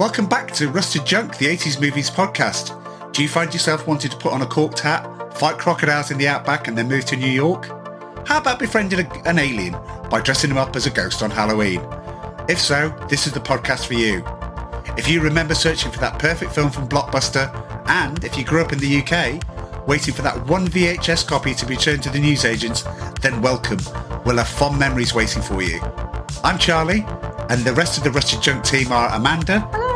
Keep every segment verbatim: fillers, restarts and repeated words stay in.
Welcome back to Rusted Junk, the eighties Movies podcast. Do you find yourself wanting to put on a corked hat, fight crocodiles in the outback and then move to New York? How about befriending a, an alien by dressing him up as a ghost on Halloween? If so, this is the podcast for you. If you remember searching for that perfect film from Blockbuster, and if you grew up in the U K, waiting for that one V H S copy to be returned to the newsagents, then welcome. We'll have fond memories waiting for you. I'm Charlie, and the rest of the Rusted Junk team are Amanda. Hello.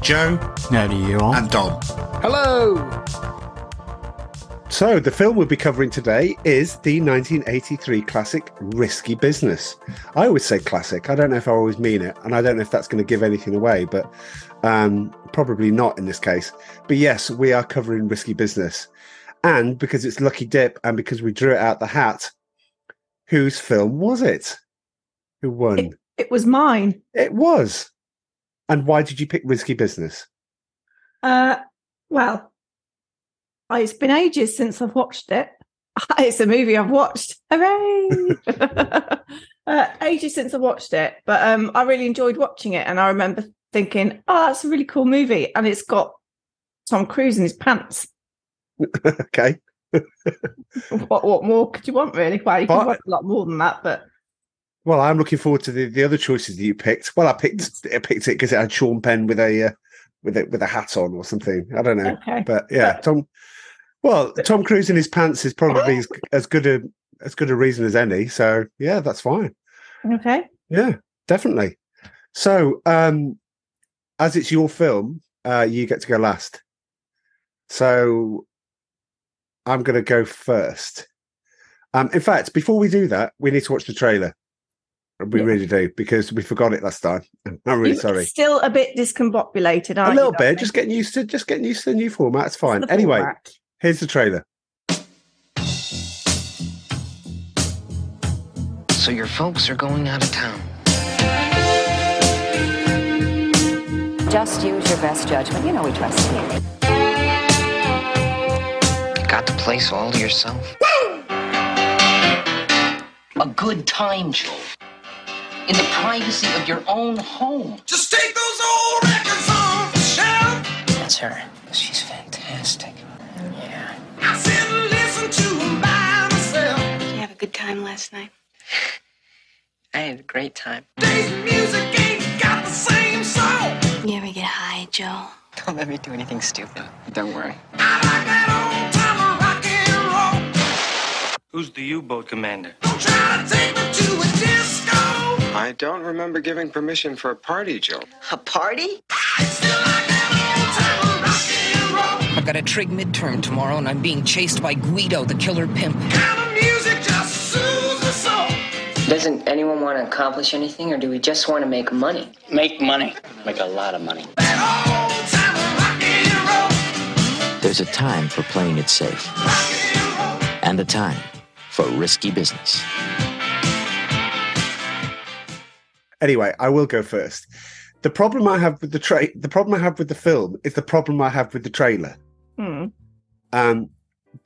Joe. Howdy, you all. And Dom. Hello. So, the film we'll be covering today is the nineteen eighty-three classic Risky Business. I always say classic. I don't know if I always mean it, and I don't know if that's going to give anything away, but um, probably not in this case. But yes, we are covering Risky Business. And because it's Lucky Dip and because we drew it out the hat, whose film was it? Who won? It, it was mine. It was. And why did you pick Risky Business? Uh, well... It's been ages since I've watched it. It's a movie I've watched. Hooray! uh, ages since I watched it. But um, I really enjoyed watching it. And I remember thinking, oh, that's a really cool movie. And it's got Tom Cruise in his pants. Okay. what What more could you want, really? Well, you could want a lot more than that, but... Well, I'm looking forward to the, the other choices that you picked. Well, I picked I picked it because it had Sean Penn with a, uh, with, a, with a hat on or something. I don't know. Okay. But, yeah, but- Tom... Well, Tom Cruise in his pants is probably as good a as good a reason as any. So, yeah, that's fine. Okay. Yeah, definitely. So, um, as it's your film, uh, you get to go last. So, I'm going to go first. Um, in fact, before we do that, we need to watch the trailer. We yeah. really do, because we forgot it last time. I'm really You're sorry. Still a bit discombobulated, aren't you? A little you, bit. Just getting used to just getting used to the new format. It's fine. It's anyway. Format. Here's the trailer. So your folks are going out of town. Just use your best judgment. You know we trust you. You got the place all to yourself. Woo! A good time, Joe. In the privacy of your own home. Just take those old records off the shelf. That's her. She's fantastic. I sit and listen to him by myself. Did you have a good time last night? I had a great time. Day's music ain't got the same soul. You ever get high, Joe? Don't let me do anything stupid. Don't worry. I like that old time of rock and roll. Who's the U-boat commander? Don't try to take me to a disco. I don't remember giving permission for a party, Joe. A party? I still like that old time of rock and roll. I've got a trig midterm tomorrow, and I'm being chased by Guido, the killer pimp. Kind of music just soothes the soul. Doesn't anyone want to accomplish anything, or do we just want to make money? Make money. Make a lot of money. That old time rock and roll. There's a time for playing it safe. Rock and, roll. And a time for risky business. Anyway, I will go first. The problem I have with the tra- the problem I have with the film is the problem I have with the trailer. Mm. Um,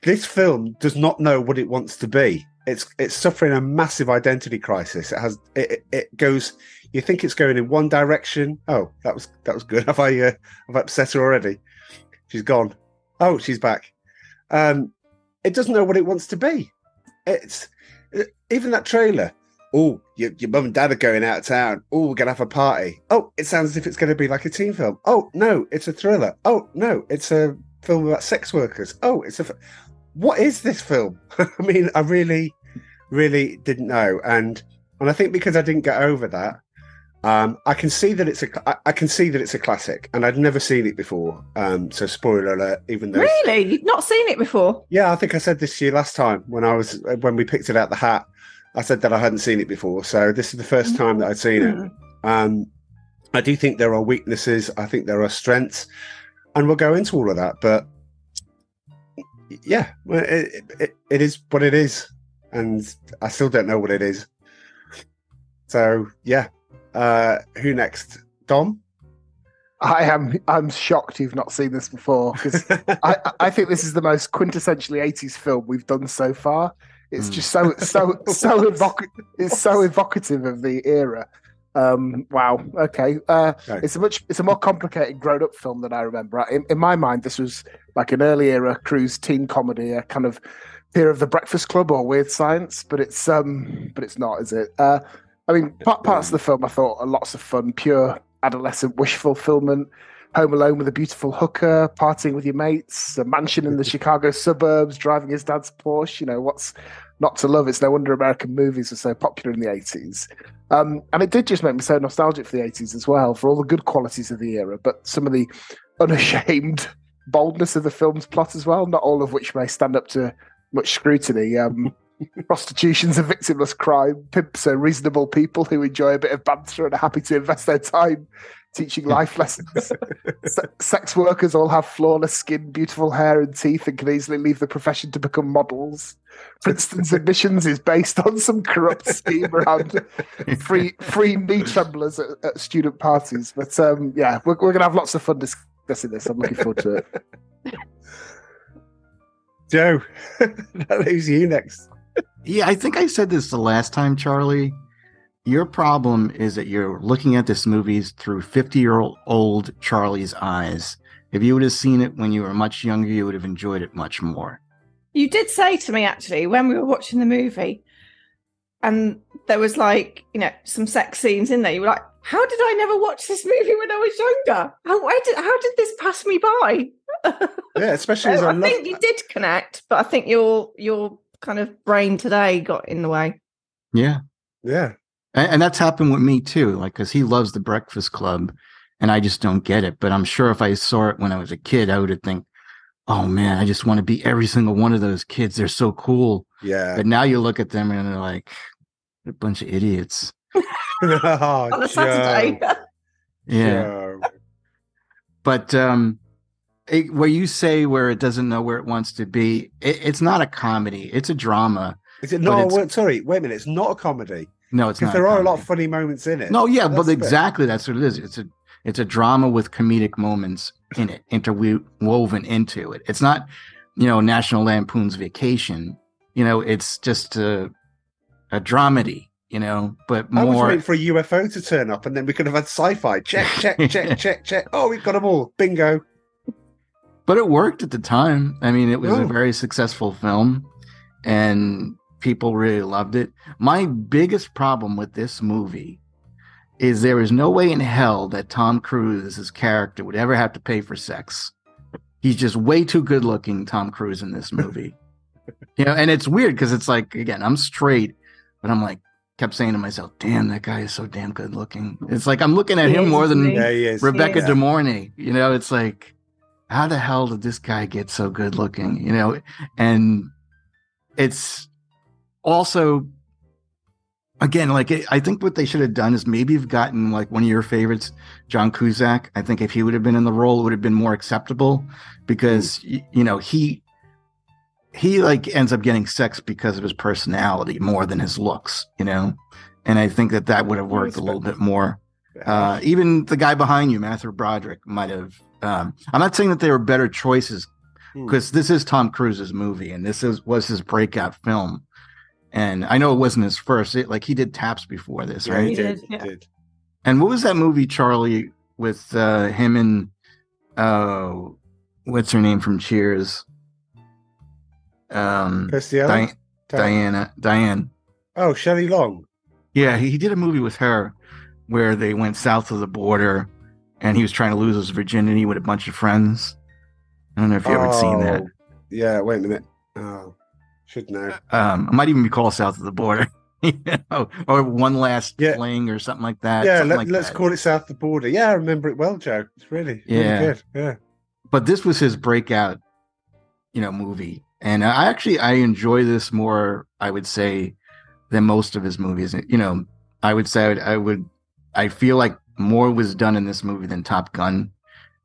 this film does not know what it wants to be. It's it's suffering a massive identity crisis. It has it, it goes. You think it's going in one direction. Oh, that was that was good. Have I uh, have I upset her already? She's gone. Oh, she's back. Um, it doesn't know what it wants to be. It's it, even that trailer. Oh, your, your mum and dad are going out of town. Oh, we're going to have a party. Oh, it sounds as if it's going to be like a teen film. Oh, no, it's a thriller. Oh, no, it's a film about sex workers. Oh, it's a... F- what is this film? I mean, I really, really didn't know. And and I think because I didn't get over that, um, I can see that it's a, I, I can see that it's a classic. And I'd never seen it before. Um, so spoiler alert, even though... Really? You've not seen it before? Yeah, I think I said this to you last time when I was when we picked it out the hat. I said that I hadn't seen it before, so this is the first time that I'd seen it. Um, I do think there are weaknesses. I think there are strengths, and we'll go into all of that. But yeah, it, it, it is what it is, and I still don't know what it is. So yeah, uh, who next? Dom? I am. I'm shocked you've not seen this before because I, I think this is the most quintessentially eighties film we've done so far. It's just so so so evocative. It's so evocative of the era, Um, wow. Okay. Uh, okay. It's a much. It's a more complicated grown-up film than I remember. In, in my mind, this was like an early era Cruise teen comedy, a kind of peer of The Breakfast Club or Weird Science. But it's um. But it's not, is it? Uh, I mean, part, parts of the film I thought are lots of fun. Pure adolescent wish fulfillment. Home alone with a beautiful hooker, partying with your mates, a mansion in the Chicago suburbs, driving his dad's Porsche. You know, what's not to love? It's no wonder American movies were so popular in the eighties. Um, and it did just make me so nostalgic for the eighties as well, for all the good qualities of the era, but some of the unashamed boldness of the film's plot as well, not all of which may stand up to much scrutiny. Um, prostitution's a victimless crime. Pimps are reasonable people who enjoy a bit of banter and are happy to invest their time teaching life lessons. Se- sex workers all have flawless skin, beautiful hair and teeth, and can easily leave the profession to become models. Princeton's admissions is based on some corrupt scheme around free free knee tremblers at, at student parties. But um, yeah, we're, we're going to have lots of fun discussing this. I'm looking forward to it. Joe, that leaves you next. Yeah, I think I said this the last time, Charlie. Your problem is that you're looking at this movie through fifty-year-old Charlie's eyes. If you would have seen it when you were much younger, you would have enjoyed it much more. You did say to me, actually, when we were watching the movie, and there was, like, you know, some sex scenes in there, you were like, how did I never watch this movie when I was younger? How, why did, how did this pass me by? Yeah, especially so as I, I love- think you did connect, but I think your your kind of brain today got in the way. Yeah. Yeah. And that's happened with me too, like, because he loves The Breakfast Club, and I just don't get it. But I'm sure if I saw it when I was a kid, I would have think, "Oh man, I just want to be every single one of those kids. They're so cool." Yeah. But now you look at them and they're like a bunch of idiots. Oh, on a Saturday. Yeah. Joe. But um, it, where you say where it doesn't know where it wants to be, it, it's not a comedy. It's a drama. Is it not? A, sorry, wait a minute. It's not a comedy. No, it's not. Because there are a lot of funny moments in it. No, yeah, that's but exactly that's what it is. It's a it's a drama with comedic moments in it, interwoven into it. It's not, you know, National Lampoon's Vacation. You know, it's just a a dramedy. You know, but more. I was waiting for a U F O to turn up, and then we could have had sci-fi. Check, check, check, check, check. Oh, we've got them all. Bingo. But it worked at the time. I mean, it was oh. a very successful film, and people really loved it. My biggest problem with this movie is there is no way in hell that Tom Cruise's character would ever have to pay for sex. He's just way too good looking, Tom Cruise, in this movie. You know, and it's weird because it's like, again, I'm straight, but I'm like, kept saying to myself, damn, that guy is so damn good looking. It's like I'm looking at he him is, more than yeah, is, Rebecca De Mornay. You know, it's like, how the hell did this guy get so good looking? You know, and it's also, again, like I think what they should have done is maybe have gotten like one of your favorites, John Cusack. I think if he would have been in the role, it would have been more acceptable because mm. you know he he like ends up getting sex because of his personality more than his looks, you know. And I think that that would have worked a little bit more. Uh, even the guy behind you, Matthew Broderick, might have. Um, I'm not saying that they were better choices because mm. this is Tom Cruise's movie and this is was his breakout film. And I know it wasn't his first. It, like he did Taps before this, yeah, right? He did. Yeah. And what was that movie, Charlie, with uh, him and uh, what's her name from Cheers? Um, Di- Diana. Diane. Oh, Shelley Long. Yeah, he, he did a movie with her where they went south of the border, and he was trying to lose his virginity with a bunch of friends. I don't know if you oh, ever seen that. Yeah. Wait a minute. Oh. Should know. Um, I might even be called South of the Border, you know, or One Last yeah. Fling or something like that. Yeah, let, like let's that. call it South of the Border. Yeah, I remember it well, Joe. It's really, yeah. really good. Yeah. But this was his breakout, you know, movie. And I actually, I enjoy this more, I would say, than most of his movies. You know, I would say I would, I, would, I feel like more was done in this movie than Top Gun,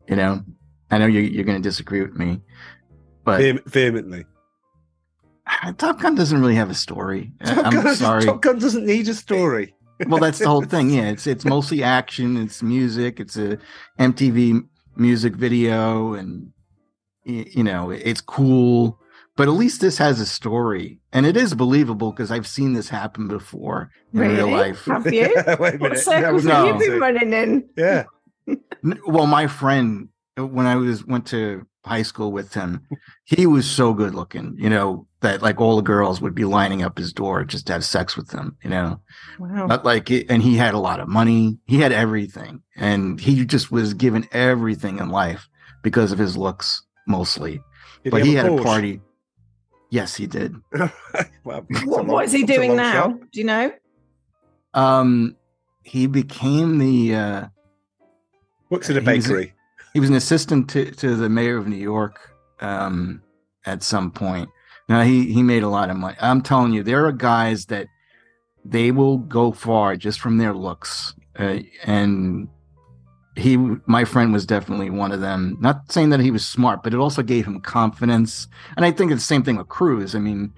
you know. I know you're, you're going to disagree with me. but Vehem- Vehemently. Top Gun doesn't really have a story. Top I'm Gun, sorry. Top Gun doesn't need a story. Well, that's the whole thing. Yeah, it's it's mostly action. It's music. It's a M T V music video, and you know it's cool. But at least this has a story, and it is believable because I've seen this happen before in really? real life. Have you? Wait a minute. That was no. You've been running in. Yeah. Well, my friend, when I was went to high school with him, he was so good looking, you know, that like all the girls would be lining up his door just to have sex with him, you know. Wow. But like, and he had a lot of money. He had everything, and he just was given everything in life because of his looks mostly. Did but he, he had a, a party. Yes, he did. Well, what, what is he doing now? Shot. Do you know? Um, he became the. Uh, Works at a bakery. He was, he was an assistant to, to the mayor of New York. Um, at some point, now he he made a lot of money. I'm telling you, there are guys that they will go far just from their looks, uh, and he, my friend, was definitely one of them. Not saying that he was smart, but it also gave him confidence. And I think it's the same thing with Cruise. I mean,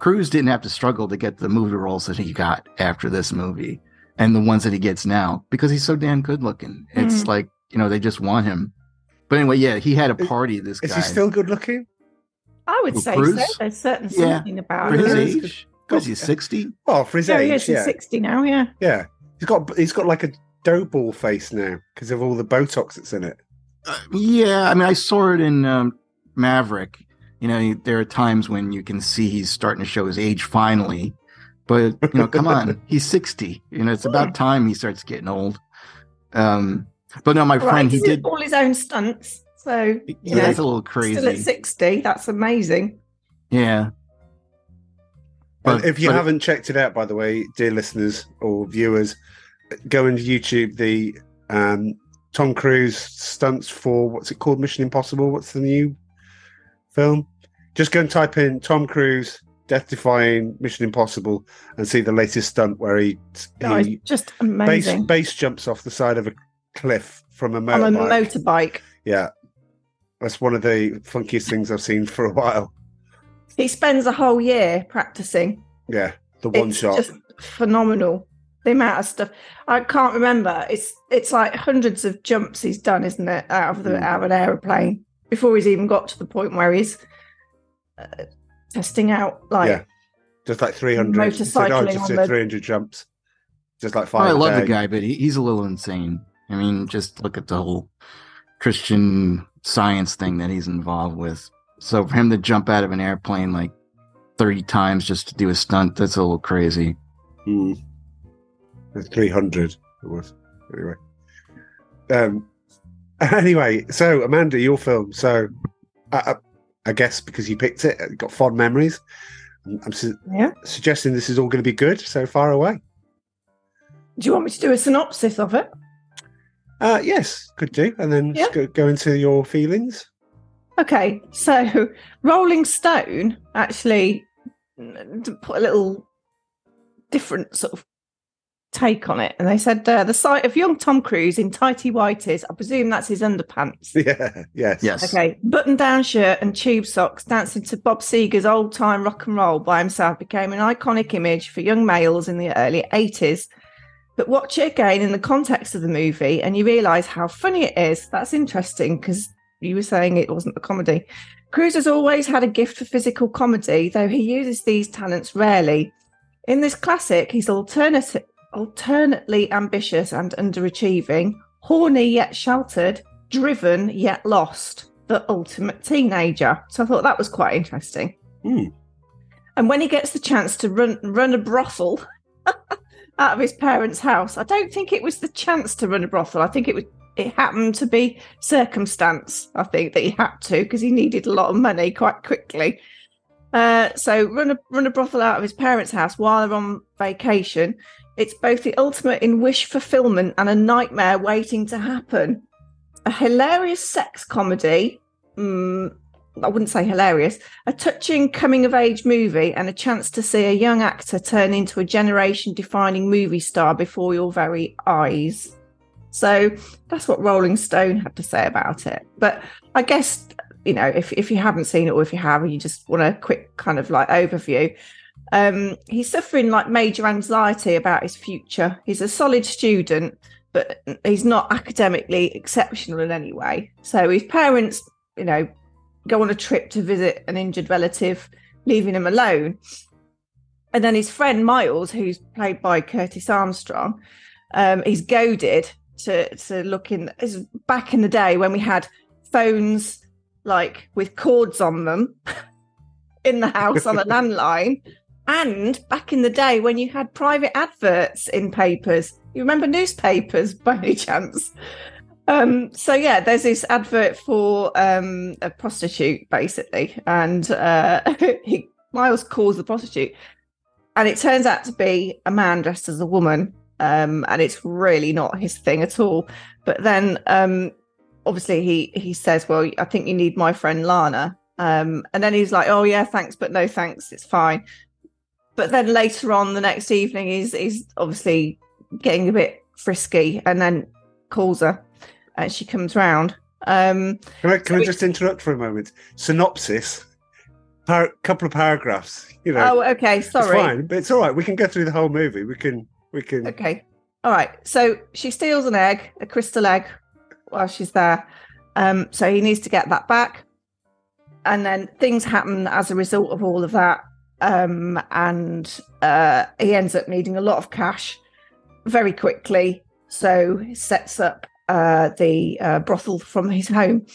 Cruise didn't have to struggle to get the movie roles that he got after this movie and the ones that he gets now because he's so damn good looking. Mm. It's like, you know, they just want him. But anyway, yeah, he had a party, this guy. Is he still good looking? I would well, say Cruise? so. There's certain yeah. something about him. For his age? Because he's sixty? Well, for his no, age, yes, yeah. he's sixty now, yeah. Yeah. He's got, he's got like a... doughball face now because of all the Botox that's in it. Uh, yeah, I mean, I saw it in um, Maverick. You know, there are times when you can see he's starting to show his age finally. But, you know, come on, he's sixty. You know, it's about time he starts getting old. Um, but no, my right, friend, he did all his own stunts. So, you yeah, know, that's a little crazy. Still at sixty, that's amazing. Yeah. But, and if you but, haven't checked it out, by the way, dear listeners or viewers, go into YouTube, the um, Tom Cruise stunts for, what's it called, Mission Impossible? What's the new film? Just go and type in Tom Cruise, death-defying Mission Impossible, and see the latest stunt where he, oh, he just amazing. Base, base jumps off the side of a cliff from a motorbike. On a motorbike. Yeah. That's one of the funkiest things I've seen for a while. He spends a whole year practicing. Yeah, the one it's shot. Just phenomenal. The amount of stuff I can't remember. It's it's like hundreds of jumps he's done, isn't it, out of the mm. out of an aeroplane before he's even got to the point where he's uh, testing out like yeah. just like three hundred motorcycling just on the three hundred jumps, just like five. I love the guy, but he, he's a little insane. I mean, just look at the whole Christian Science thing that he's involved with. So for him to jump out of an airplane like thirty times just to do a stunt, that's a little crazy. Mm. three hundred it was anyway um anyway so Amanda, your film, so I, I, I guess because you picked it, it got fond memories. I'm su- yeah. suggesting this is all going to be good, so Far Away. Do you want me to do a synopsis of it? Uh yes, could do, and then yeah. go, go into your feelings. Okay, so Rolling Stone actually put a little different sort of take on it, and they said uh, the sight of young Tom Cruise in tighty whities, I presume that's his underpants, yeah yes yes okay, button down shirt and tube socks, dancing to Bob Seger's old time rock and roll by himself became an iconic image for young males in the early eighties. But watch it again in the context of the movie and you realize how funny it is. That's interesting because you were saying it wasn't a comedy. Cruise has always had a gift for physical comedy, though he uses these talents rarely. In this classic, he's alternative alternately ambitious and underachieving, horny yet sheltered, driven yet lost, the ultimate teenager. So I thought that was quite interesting. Mm. And when he gets the chance to run run a brothel out of his parents' house, I don't think it was the chance to run a brothel. I think it was it happened to be circumstance, I think, that he had to, because he needed a lot of money quite quickly. Uh, so run a, run a brothel out of his parents' house while they're on vacation. It's both the ultimate in wish fulfillment and a nightmare waiting to happen. A hilarious sex comedy, um, I wouldn't say hilarious, a touching coming-of-age movie, and a chance to see a young actor turn into a generation-defining movie star before your very eyes. So that's what Rolling Stone had to say about it. But I guess, you know, if, if you haven't seen it, or if you have and you just want a quick kind of like overview, Um, he's suffering like major anxiety about his future. He's a solid student, but he's not academically exceptional in any way. So his parents, you know, go on a trip to visit an injured relative, leaving him alone. And then his friend Miles, who's played by Curtis Armstrong, um, he's goaded to, to look in. It's back in the day when we had phones like with cords on them in the house on a landline. And back in the day when you had private adverts in papers. You remember newspapers by any chance? Um, so, yeah, there's this advert for um, a prostitute, basically. And uh, he, Miles calls the prostitute. And it turns out to be a man dressed as a woman. Um, and it's really not his thing at all. But then, um, obviously, he, he says, well, I think you need my friend Lana. Um, and then he's like, oh, yeah, thanks, but no thanks. It's fine. But then later on the next evening, he's, he's obviously getting a bit frisky and then calls her. And she comes round. Um, can I, can so I just interrupt for a moment? Synopsis, par- couple of paragraphs. You know. Oh, okay. Sorry. It's fine, but it's all right. We can go through the whole movie. We can. We can. Okay. All right. So she steals an egg, a crystal egg, while she's there. Um, so he needs to get that back. And then things happen as a result of all of that. Um, and uh, he ends up needing a lot of cash very quickly. So he sets up Uh, the uh, brothel from his home,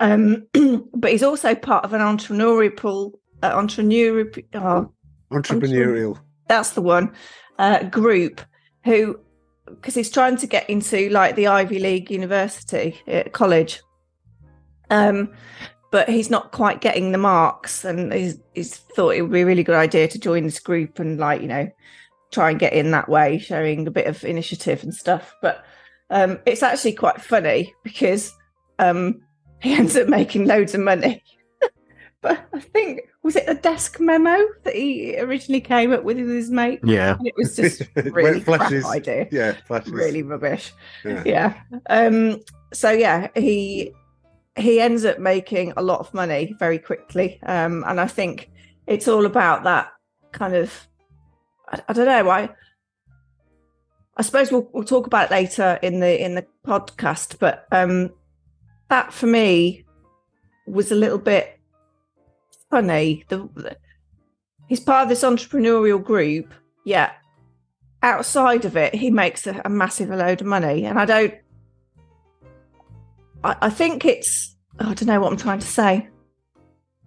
um, but he's also part of an entrepreneurial, uh, entrepreneurial, oh, entrepreneurial. That's the one uh, group who, because he's trying to get into like the Ivy League university uh, college, um, but he's not quite getting the marks, and he's, he's thought it would be a really good idea to join this group and like you know try and get in that way, showing a bit of initiative and stuff, but. Um, it's actually quite funny because um, he ends up making loads of money. But I think, was it the desk memo that he originally came up with with his mate? Yeah. And it was just really crap idea. Yeah, flashes. Really rubbish. Yeah. yeah. Um, so, yeah, he he ends up making a lot of money very quickly. Um, and I think it's all about that kind of, I, I don't know, I... I suppose we'll, we'll talk about it later in the in the podcast, but um, that for me was a little bit funny. The, the, he's part of this entrepreneurial group, yet outside of it, he makes a, a massive load of money. And I don't, I, I think it's, oh, I don't know what I'm trying to say.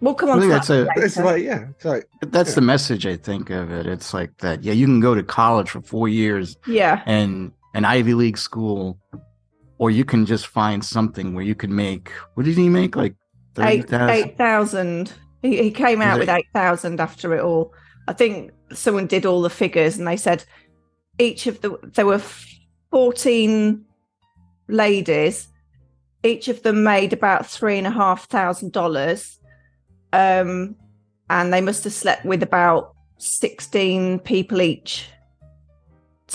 We'll come on to that later. It's like, yeah, it's like, that's yeah. the message I think of it. It's like that. Yeah, you can go to college for four years. Yeah. And an Ivy League school, or you can just find something where you can make. What did he make? Like eight thousand. He, he came out with eight thousand after it all. I think someone did all the figures, and they said each of the there were fourteen ladies. Each of them made about three and a half thousand dollars. Um, and they must have slept with about sixteen people each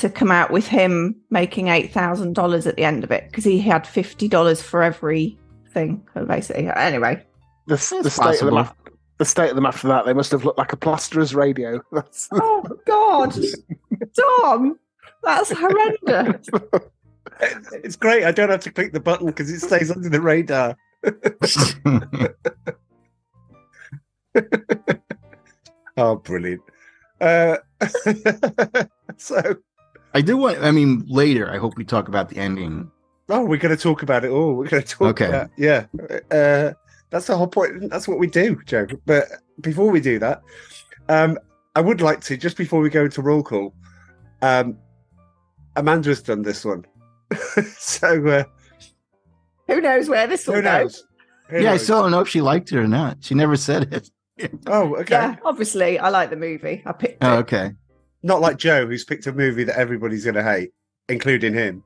to come out with him making eight thousand dollars at the end of it, because he had fifty dollars for everything, basically. Anyway. The, the, state of them after, the state of them after that, they must have looked like a plasterer's radio. That's... Oh, God. Tom, that's horrendous. It's great. I don't have to click the button because it stays under the radar. Oh, brilliant. Uh, so I do want, I mean, later, I hope we talk about the ending. Oh, we're going to talk about it all. We're going to talk okay. about yeah. Uh, that's the whole point. That's what we do, Joe. But before we do that, um, I would like to, just before we go into roll call, um, Amanda's done this one. so uh, Who knows where this will go? Who yeah, knows? I still don't know if she liked it or not. She never said it. Oh, okay. Yeah, obviously, I like the movie. I picked oh, it. Oh, okay. Not like Joe, who's picked a movie that everybody's going to hate, including him.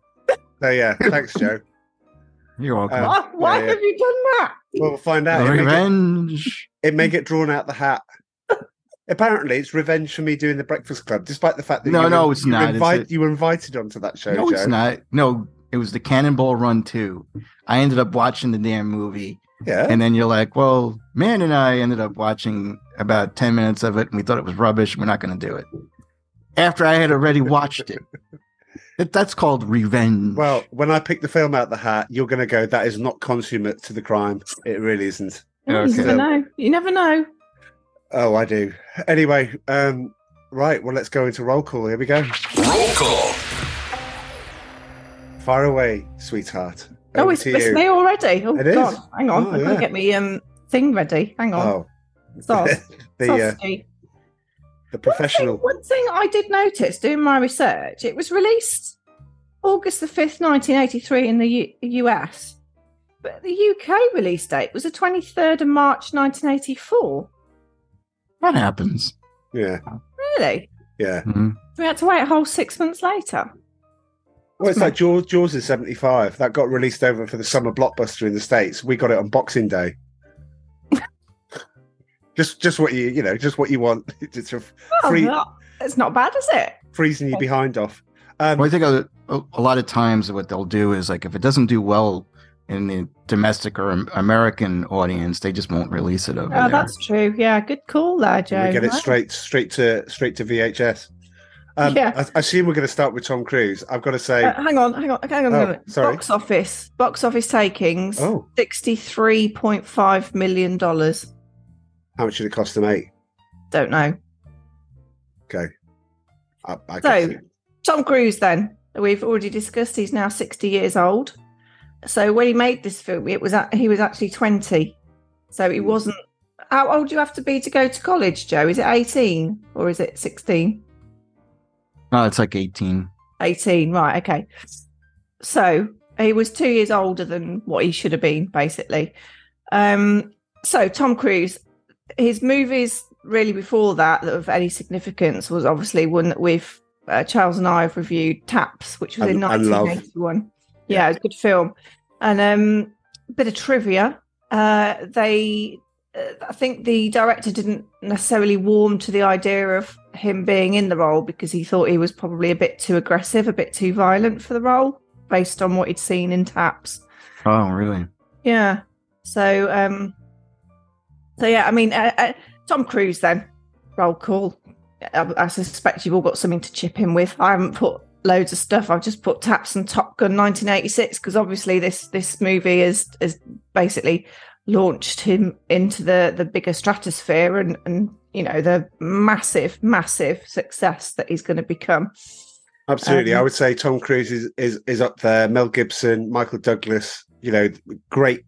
So, yeah, thanks, Joe. You're welcome. Uh, Why yeah, yeah. have you done that? Well, we'll find out. It revenge. May get, it may get drawn out the hat. Apparently, it's revenge for me doing The Breakfast Club, despite the fact that no, you, no, were, it's you, not. Invite, it's you were invited onto that show, no, Joe. No, it's not. No, it was the Cannonball Run two. I ended up watching the damn movie. Yeah. And then you're like, well, man and I ended up watching about ten minutes of it, and we thought it was rubbish, and we're not going to do it. After I had already watched it. It that's called revenge. Well, when I pick the film out of the hat, you're going to go, that is not consummate to the crime. It really isn't. Okay. You never know. You never know. Oh, I do. Anyway, um, right. Well, let's go into roll call. Here we go. Roll call. Fire away, sweetheart. Over oh, it's, it's me already. Oh, it God. Is. Hang on. Oh, I've yeah. got to get me um, thing ready. Hang on. Oh. Sauce. the, Sauce uh, the professional. One thing, one thing I did notice doing my research, it was released August the fifth, nineteen eighty-three in the U- US. But the U K release date was the twenty-third of March, nineteen eighty-four. That happens. Yeah. Really? Yeah. Mm-hmm. So we had to wait a whole six months later. Well, it's like Jaws, Jaws is seventy-five. That got released over for the summer blockbuster in the States. We got it on Boxing Day. just just what you, you know, just what you want. It's, a free, well, not, it's not bad, is it? Freezing you behind off. Um, well, I think a, a lot of times what they'll do is like if it doesn't do well in the domestic or American audience, they just won't release it over oh, there. Oh, that's true. Yeah, good call there, Joe. We get it right? straight straight to straight to V H S. Um, yeah. I, I assume we're going to start with Tom Cruise. I've got to say... Uh, hang on, hang on, hang on oh, a minute. Sorry. Box office. Box office takings. Oh. sixty-three point five million dollars. How much did it cost to make? Don't know. Okay. I, I so, Tom Cruise then. We've already discussed he's now sixty years old. So when he made this film, it was at, he was actually twenty. So he wasn't... How old do you have to be to go to college, Joe? Is it eighteen or is it sixteen? No, it's like eighteen. eighteen, right, okay. So he was two years older than what he should have been, basically. Um, so Tom Cruise, his movies really before that, that of any significance, was obviously one that we've, uh, Charles and I have reviewed, Taps, which was I, in nineteen eighty-one. Yeah, yeah, it was a good film. And um, a bit of trivia. Uh, they, uh, I think the director didn't necessarily warm to the idea of him being in the role because he thought he was probably a bit too aggressive, a bit too violent for the role based on what he'd seen in Taps. Oh, really? Yeah. So, um, so yeah, I mean, uh, uh, Tom Cruise then, roll call. I, I suspect you've all got something to chip in with. I haven't put loads of stuff. I've just put Taps and Top Gun nineteen eighty-six because obviously this this movie is, is basically launched him into the, the bigger stratosphere and, and you know, the massive, massive success that he's going to become. Absolutely. Um, I would say Tom Cruise is, is, is up there. Mel Gibson, Michael Douglas, you know, great,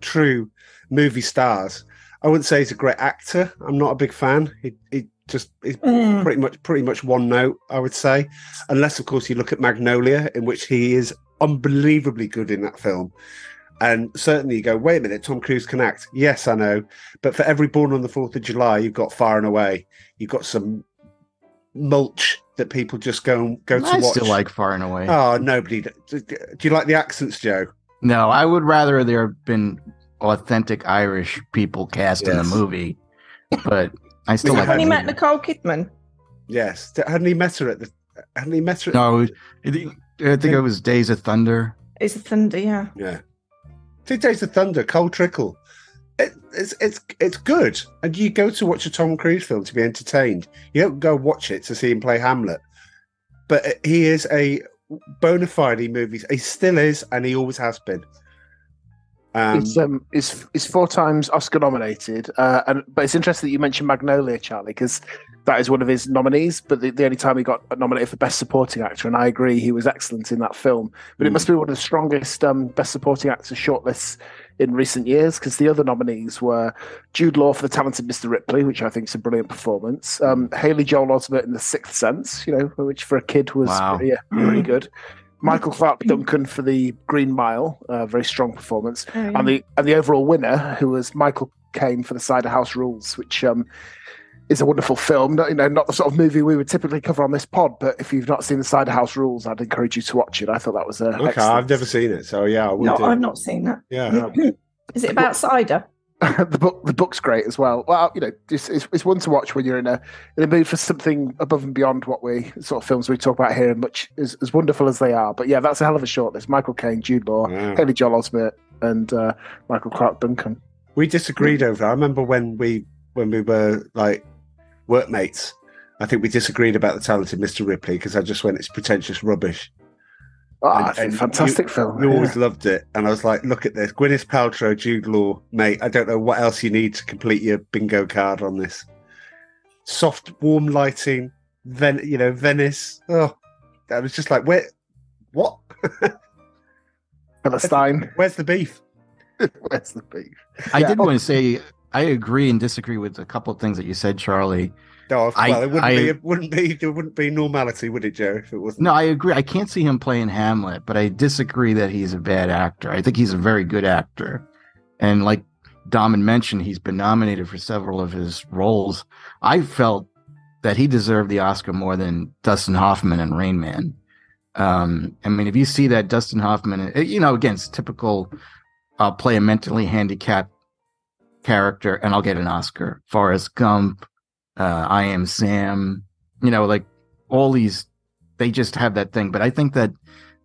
true movie stars. I wouldn't say he's a great actor. I'm not a big fan. He, he just is mm. pretty much pretty much one note, I would say. Unless, of course, you look at Magnolia, in which he is unbelievably good in that film. And certainly you go, wait a minute, Tom Cruise can act. Yes, I know. But for every Born on the fourth of July, you've got Far and Away. You've got some mulch that people just go and go to watch. I still like Far and Away. Oh, nobody. Do you like the accents, Joe? No, I would rather there have been authentic Irish people cast yes. in the movie. But I still like it. When he met Nicole Kidman. Yes. Hadn't he met her at the... Hadn't he met her at No, I think it was Days of Thunder. Days of Thunder, yeah. Yeah. Two Days of Thunder, Cold Trickle. It, it's it's it's good. And you go to watch a Tom Cruise film to be entertained. You don't go watch it to see him play Hamlet. But he is a bona fide movie. He still is, and he always has been. Um, it's, um, it's it's four times Oscar nominated. Uh, and but it's interesting that you mentioned Magnolia, Charlie, because that is one of his nominees. But the, the only time he got nominated for Best Supporting Actor, and I agree, he was excellent in that film. But mm. it must be one of the strongest um, Best Supporting Actor shortlists in recent years, because the other nominees were Jude Law for The Talented Mister Ripley, which I think is a brilliant performance. Um, Haley Joel Osment in The Sixth Sense, you know, which for a kid was wow. pretty, uh, pretty good. Michael Clarke Duncan for The Green Mile, a uh, very strong performance. Oh, yeah. And the and the overall winner, who was Michael Caine for The Cider House Rules, which um, is a wonderful film. Not, you know, not the sort of movie we would typically cover on this pod, but if you've not seen The Cider House Rules, I'd encourage you to watch it. I thought that was a okay, excellent. I've never seen it, so yeah. I would no, do. I've not seen that. Yeah. Is it about cider? the book, the book's great as well. Well, you know, it's, it's it's one to watch when you're in a in a mood for something above and beyond what we sort of films we talk about here, and much as, as wonderful as they are. But yeah, that's a hell of a shortlist: Michael Caine, Jude Law, yeah. Haley Joel Osment, and uh, Michael Clarke Duncan. We disagreed over that. I remember when we when we were like workmates. I think we disagreed about The Talented Mister Ripley because I just went, it's pretentious rubbish. Ah, oh, fantastic you, film. You yeah. always loved it. And I was like, look at this. Gwyneth Paltrow, Jude Law, mate, I don't know what else you need to complete your bingo card on this. Soft, warm lighting, then you know, Venice. Oh, I was just like, where, what? Palestine. Where's the beef? Where's the beef? I yeah. did oh. want to say I agree and disagree with a couple of things that you said, Charlie. No, I, well, it wouldn't I, be. It wouldn't be. There wouldn't be normality, would it, Joe? If it wasn't. No, I agree. I can't see him playing Hamlet, but I disagree that he's a bad actor. I think he's a very good actor, and like Dom mentioned, he's been nominated for several of his roles. I felt that he deserved the Oscar more than Dustin Hoffman and Rain Man. Um, I mean, if you see that Dustin Hoffman, you know, again, it's typical. I'll play a mentally handicapped character, and I'll get an Oscar. Forrest Gump. Uh, I Am Sam, you know, like all these, they just have that thing. But I think that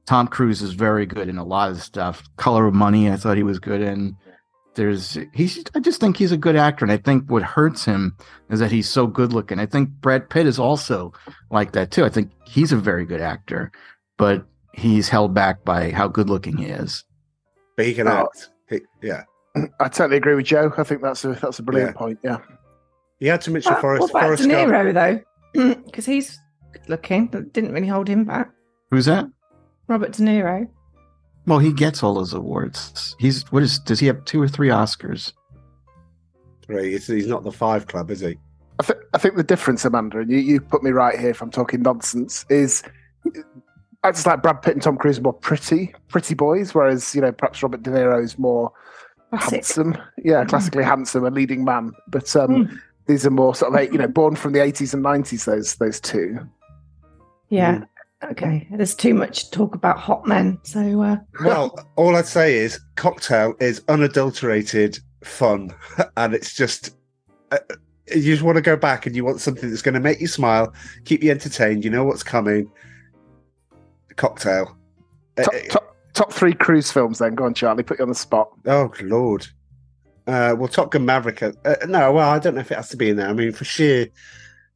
Tom Cruise is very good in a lot of stuff. Color of Money, I thought he was good in. There's, he's, I just think he's a good actor. And I think what hurts him is that he's so good looking. I think Brad Pitt is also like that too. I think he's a very good actor, but he's held back by how good looking he is. But he can oh, act. He, yeah. I totally agree with Joe. I think that's a, that's a brilliant yeah. point. Yeah. He had to mention Forrest Gump. What about De Niro, though? Because he's good-looking. Didn't really hold him back. Who's that? Robert De Niro. Well, he gets all those awards. He's what is? Does he have two or three Oscars? Three. He's not the Five Club, is he? I, th- I think the difference, Amanda, and you, you put me right here if I'm talking nonsense, is actors like Brad Pitt and Tom Cruise are more pretty, pretty boys, whereas, you know, perhaps Robert De Niro is more Classic. handsome. Yeah, classically mm. handsome, a leading man. But... um mm. These are more sort of, you know, born from the eighties and nineties, those those two. Yeah. Mm. Okay. There's too much talk about hot men. So, uh... well, all I'd say is Cocktail is unadulterated fun. And it's just, uh, you just want to go back and you want something that's going to make you smile, keep you entertained. You know what's coming. Cocktail. Top, uh, top, top three Cruise films, then. Go on, Charlie. Put you on the spot. Oh, Lord. Uh, well, Top Gun Maverick. Uh, no, well, I don't know if it has to be in there. I mean, for sheer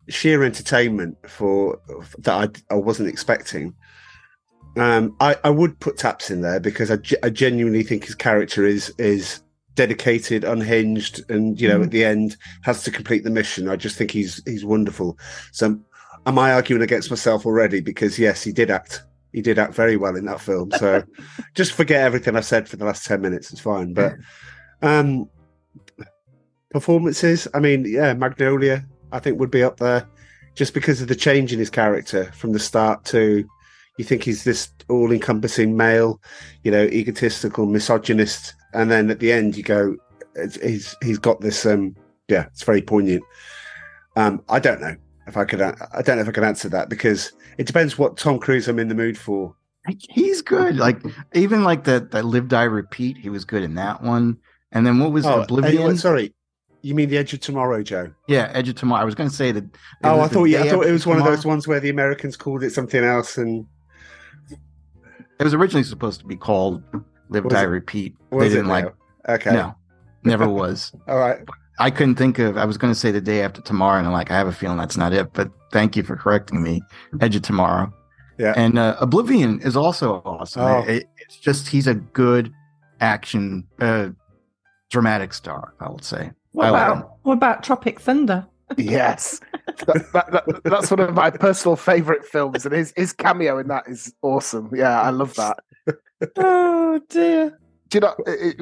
sheer entertainment for, for that I, I wasn't expecting. Um, I, I would put Taps in there because I, I genuinely think his character is is dedicated, unhinged, and you know, mm-hmm. at the end has to complete the mission. I just think he's he's wonderful. So, am I arguing against myself already? Because yes, he did act. He did act very well in that film. So, just forget everything I said for the last ten minutes. It's fine, but. Um, Performances, I mean, yeah, Magnolia, I think would be up there just because of the change in his character from the start to you think he's this all-encompassing male, you know, egotistical misogynist, and then at the end you go, he's he's got this, um, yeah, it's very poignant. Um, I don't know if I could, I don't know if I could answer that because it depends what Tom Cruise I'm in the mood for. He's good, like even like that that Live Die Repeat, he was good in that one. And then what was oh, Oblivion? Hey, sorry. You mean The Edge of Tomorrow, Joe? Yeah, Edge of Tomorrow. I was going to say that. Oh, I thought yeah, I thought it was tomorrow. One of those ones where the Americans called it something else, and it was originally supposed to be called Live, Die, Repeat. Was they didn't it like. Okay. No, never was. All right. I couldn't think of. I was going to say The Day After Tomorrow, and I'm like, I have a feeling that's not it. But thank you for correcting me. Edge of Tomorrow. Yeah. And uh, Oblivion is also awesome. Oh. It, it's just he's a good action uh, dramatic star, I would say. What about, what about Tropic Thunder? Yes. that, that, that, that's one of my personal favourite films, and his, his cameo in that is awesome. Yeah, I love that. Oh, dear. Do you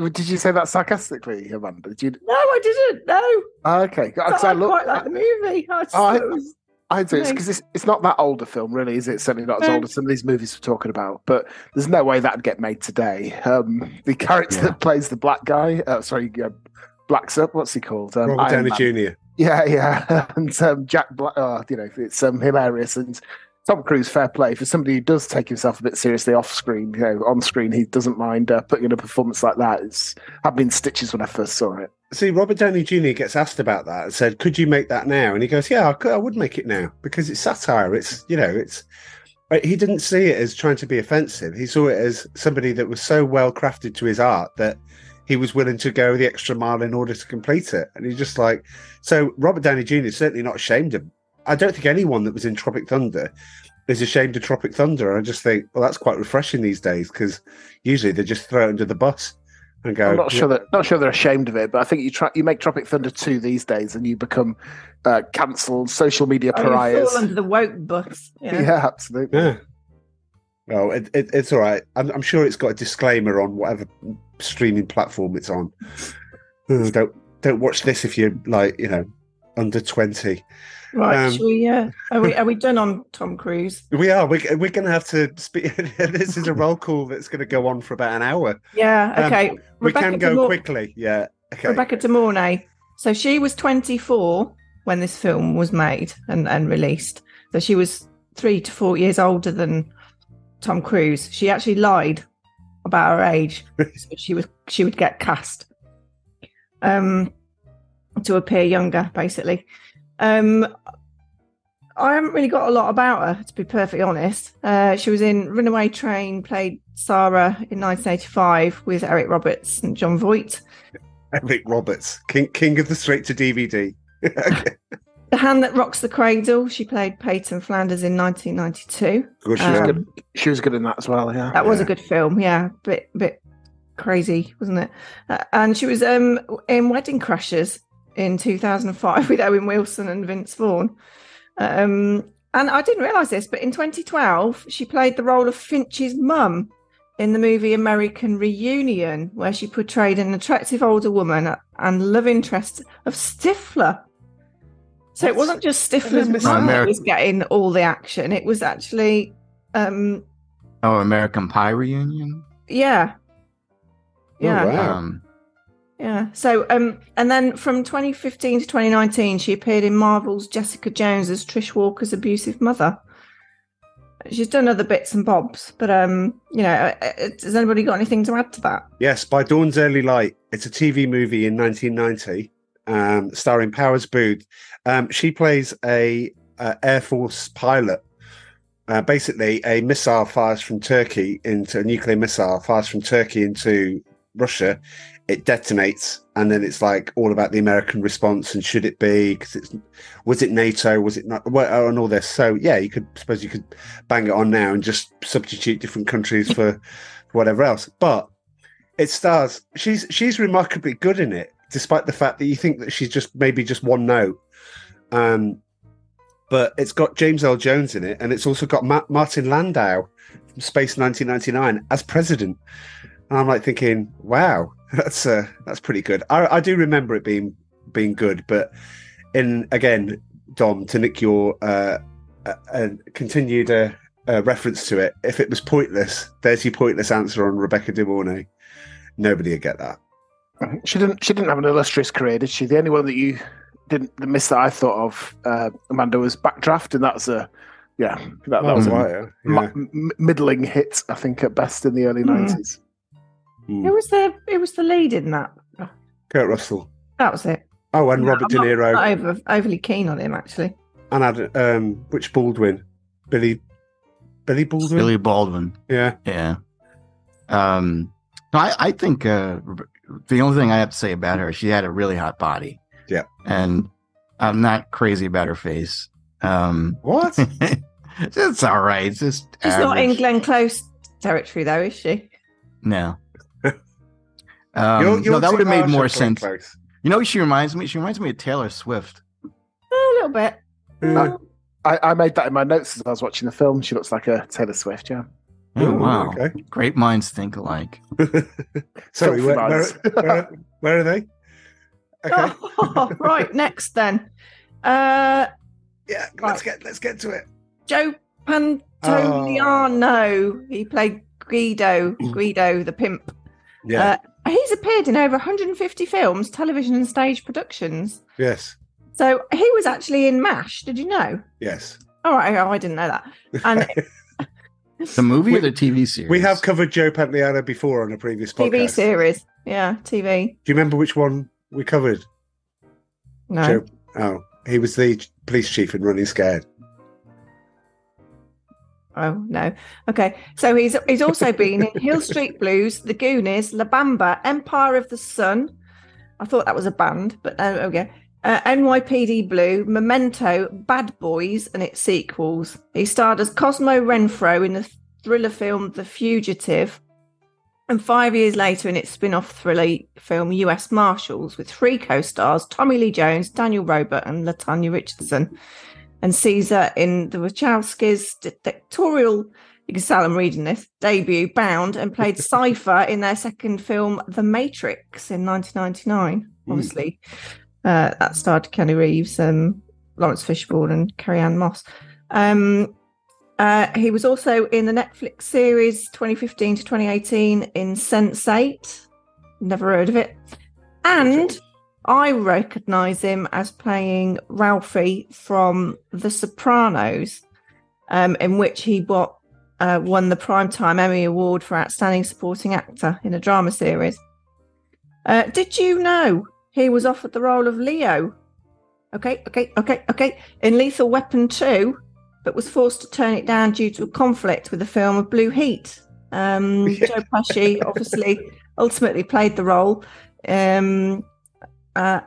not, did you say that sarcastically, Amanda? Did you... No, I didn't, no. Oh, okay. Because I, I look, quite like the movie. I, just, oh, I, was, I do, because it's, it's, it's not that older film, really, is it? Certainly not as old as some of these movies we're talking about, but there's no way that'd get made today. Um, the character yeah. that plays the black guy, uh, sorry, uh, Black's up. What's he called? Um, Robert Downey Junior Yeah, yeah, and um, Jack Black. Oh, you know, it's um, hilarious. And Tom Cruise, fair play for somebody who does take himself a bit seriously off screen. You know, on screen, he doesn't mind uh, putting in a performance like that. It's had me in stitches when I first saw it. See, Robert Downey Junior gets asked about that and said, "Could you make that now?" And he goes, "Yeah, I, could, I would make it now because it's satire. It's you know, it's." He didn't see it as trying to be offensive. He saw it as somebody that was so well crafted to his art that. He was willing to go the extra mile in order to complete it. And he's just like, so Robert Downey Junior is certainly not ashamed of him. I don't think anyone that was in Tropic Thunder is ashamed of Tropic Thunder. And I just think, well, that's quite refreshing these days, because usually they just throw it under the bus and go. I'm not sure yeah. that not sure they're ashamed of it, but I think you try you make Tropic Thunder two these days, and you become uh, cancelled social media pariahs. Oh, under the woke bus. Yeah, yeah absolutely. Yeah. Well, it, it, it's all right. I'm, I'm sure it's got a disclaimer on whatever streaming platform it's on. don't don't watch this if you're like you know under twenty. Right, um, sure, yeah. Are we are we done on Tom Cruise? We are. We we're, we're going to have to speak. This is a roll call that's going to go on for about an hour. Yeah. Okay. Um, we can go Demor- quickly. Yeah. Okay. Rebecca De Mornay. So she was twenty-four when this film was made and, and released. So she was three to four years older than Tom Cruise. She actually lied about her age, so she was she would get cast um, to appear younger, basically. Um, I haven't really got a lot about her, to be perfectly honest. Uh, she was in Runaway Train, played Sarah in nineteen eighty-five with Eric Roberts and John Voight. Eric Roberts, king king of the straight to D V D. Okay. The Hand That Rocks the Cradle, she played Peyton Flanders in nineteen ninety-two. Good, she, um, was good. she was good in that as well, yeah. That was yeah. a good film, yeah. Bit bit crazy, wasn't it? Uh, and she was um, in Wedding Crashers in two thousand five with Owen Wilson and Vince Vaughn. Um, and I didn't realise this, but in twenty twelve, she played the role of Finch's mum in the movie American Reunion, where she portrayed an attractive older woman and love interest of Stifler. So it wasn't just Stifler's mum that was getting all the action. It was actually... Um, oh, American Pie Reunion? Yeah. Yeah. Oh, wow. um, yeah. So, um, and then from twenty fifteen to twenty nineteen, she appeared in Marvel's Jessica Jones as Trish Walker's abusive mother. She's done other bits and bobs, but, um, you know, has anybody got anything to add to that? Yes, By Dawn's Early Light. It's a T V movie in nineteen ninety. Um, starring Powers Booth. Um, she plays a uh, Air Force pilot. Uh, basically, a missile fires from Turkey into a nuclear missile fires from Turkey into Russia. It detonates, and then it's like all about the American response and should it be? Because it's was it NATO? Was it not? Well, and all this. So yeah, you could suppose you could bang it on now and just substitute different countries for whatever else. But it stars. She's she's remarkably good in it, despite the fact that you think that she's just maybe just one note. Um, but it's got James Earl Jones in it, and it's also got Ma- Martin Landau from Space nineteen ninety-nine as president. And I'm like thinking, wow, that's uh, that's pretty good. I, I do remember it being being good, but in again, Dom, to nick your uh, uh, uh, continued uh, uh, reference to it, if it was pointless, there's your pointless answer on Rebecca De Mornay. Nobody would get that. She didn't. She didn't have an illustrious career, did she? The only one that you didn't the miss that I thought of, uh, Amanda, was Backdraft, and that's a yeah, that, that was right, a yeah. m- middling hit, I think, at best in the early nineties. Mm. Mm. It was the it was the lead in that. Kurt Russell. That was it. Oh, and no, Robert I'm De Niro. Not, not over, overly keen on him, actually. And had um, Rich Baldwin, Billy, Billy Baldwin, Billy Baldwin. Yeah, yeah. Um, no, I, I think. Uh, The only thing I have to say about her, she had a really hot body. Yeah. And I'm not crazy about her face. Um, what? It's all right. It's just She's average. Not in Glenn Close territory, though, is she? No. um, you're, you're no, that would have made more sense. Close. You know what she reminds me? She reminds me of Taylor Swift. Oh, a little bit. Mm. I, I made that in my notes as I was watching the film. She looks like a Taylor Swift, yeah. Oh, Ooh, wow. Okay. Great minds think alike. Sorry, where, where, where, where are they? Okay. Oh, right, next then. Uh, yeah, right. let's get let's get to it. Joe Pantoliano. Oh. He played Guido, Guido the pimp. Yeah. Uh, he's appeared in over one hundred fifty films, television and stage productions. Yes. So he was actually in MASH, did you know? Yes. All right, oh, I didn't know that. And the movie we, or the T V series? We have covered Joe Pantoliano before on a previous podcast. T V series. Yeah, T V. Do you remember which one we covered? No. Joe, oh, he was the police chief in Running Scared. Oh, no. Okay. So he's he's also been in Hill Street Blues, The Goonies, La Bamba, Empire of the Sun. I thought that was a band, but uh, okay. Uh, N Y P D Blue, Memento, Bad Boys, and its sequels. He starred as Cosmo Renfro in the thriller film The Fugitive, and five years later in its spin-off thriller film U S Marshals, with three co-stars, Tommy Lee Jones, Daniel Robert, and LaTanya Richardson. And Caesar in the Wachowskis' directorial, you can tell I'm reading this, debut, Bound, and played Cypher in their second film, The Matrix, in nineteen ninety-nine, obviously. Mm. Uh, that starred Keanu Reeves, um, Lawrence Fishburne, and Carrie-Anne Moss. Um, uh, he was also in the Netflix series twenty fifteen to twenty eighteen in Sense eight. Never heard of it. And I recognise him as playing Ralphie from The Sopranos, um, in which he bought, uh, won the Primetime Emmy Award for Outstanding Supporting Actor in a Drama Series. Uh, did you know he was offered the role of Leo, okay, okay, okay, okay, in Lethal Weapon two, but was forced to turn it down due to a conflict with the film of Blue Heat. Um, yeah. Joe Pesci obviously ultimately played the role. Um, uh,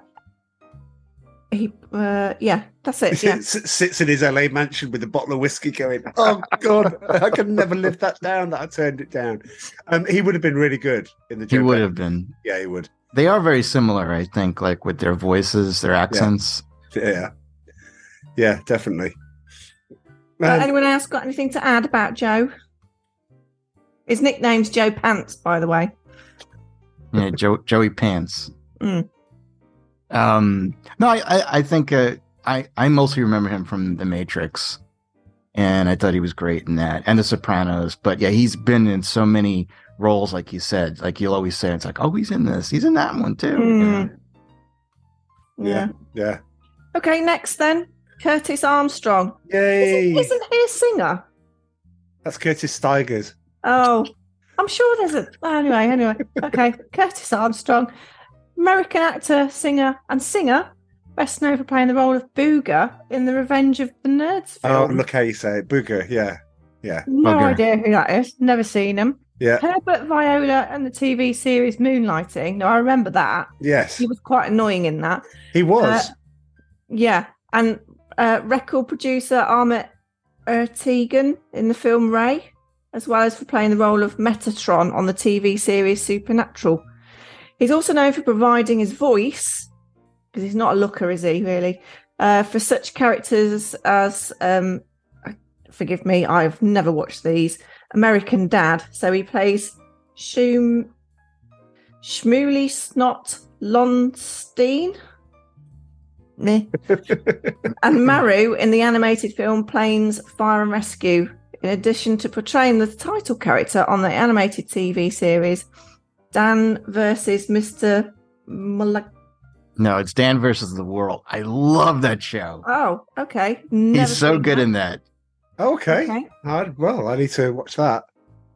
he, uh, yeah, that's it. Yeah. S- sits in his L A mansion with a bottle of whiskey going, oh, God, I could never live that down, that I turned it down. Um, he would have been really good in the Joe He would Pesci. have been. Yeah, he would. They are very similar, I think, like with their voices, their accents. Yeah, yeah, yeah, definitely. Um, anyone else got anything to add about Joe? His nickname's Joe Pants, by the way. Yeah, Joe, Joey Pants. Mm. Um, no, I, I, I think uh, I, I mostly remember him from The Matrix, and I thought he was great in that, and The Sopranos. But yeah, he's been in so many roles, like you said, like you'll always say, it's like, oh, he's in this, he's in that one too. Mm. Yeah. yeah, yeah. Okay, next then, Curtis Armstrong. Yay! Isn't, isn't he a singer? That's Curtis Stigers. Oh, I'm sure there's a. Well, anyway, anyway. Okay, Curtis Armstrong, American actor, singer, and singer, best known for playing the role of Booger in the Revenge of the Nerds film. Oh, look how you say it, Booger. Yeah, yeah. No Booger. idea who that is. Never seen him. Yeah. Herbert Viola and the T V series Moonlighting. Now, I remember that. Yes. He was quite annoying in that. He was. Uh, yeah. And uh, record producer Ahmet Ertegun in the film Ray, as well as for playing the role of Metatron on the T V series Supernatural. He's also known for providing his voice, because he's not a looker, is he, really, uh, for such characters as, um, forgive me, I've never watched these, American Dad. So he plays Shum- Shmuley Snot Lonstein and Maru in the animated film Planes, Fire and Rescue, in addition to portraying the title character on the animated T V series Dan versus Mister Mullah. No, it's Dan versus the World. I love that show. Oh, okay. Never He's so good that. in that. Okay. okay. I, well, I need to watch that.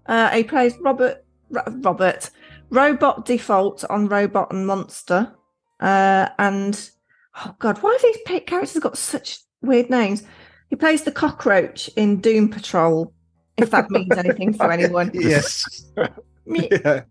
Uh, he plays Robert, Robert, Robot Default on Robot and Monster, uh, and oh god, why have these characters got such weird names? He plays the cockroach in Doom Patrol, if that means anything for anyone. Yes. yeah.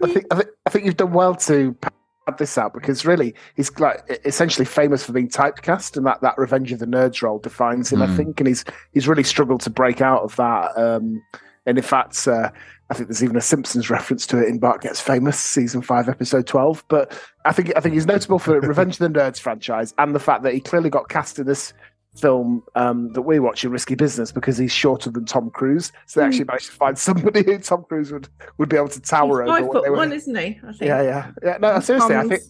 I think, I think I think you've done well to pad this out, because really he's like essentially famous for being typecast, and that, that Revenge of the Nerds role defines him, mm. I think, and he's he's really struggled to break out of that. Um, and in fact, uh, I think there's even a Simpsons reference to it in Bart Gets Famous, season five, episode twelve. But I think I think he's notable for Revenge of the Nerds franchise, and the fact that he clearly got cast in this film um, that we watch in Risky Business, because he's shorter than Tom Cruise, so they actually managed to find somebody who Tom Cruise would, would be able to tower he's five over. Five foot one, isn't he? I think. Yeah, yeah, yeah. No, Tom's, seriously, I think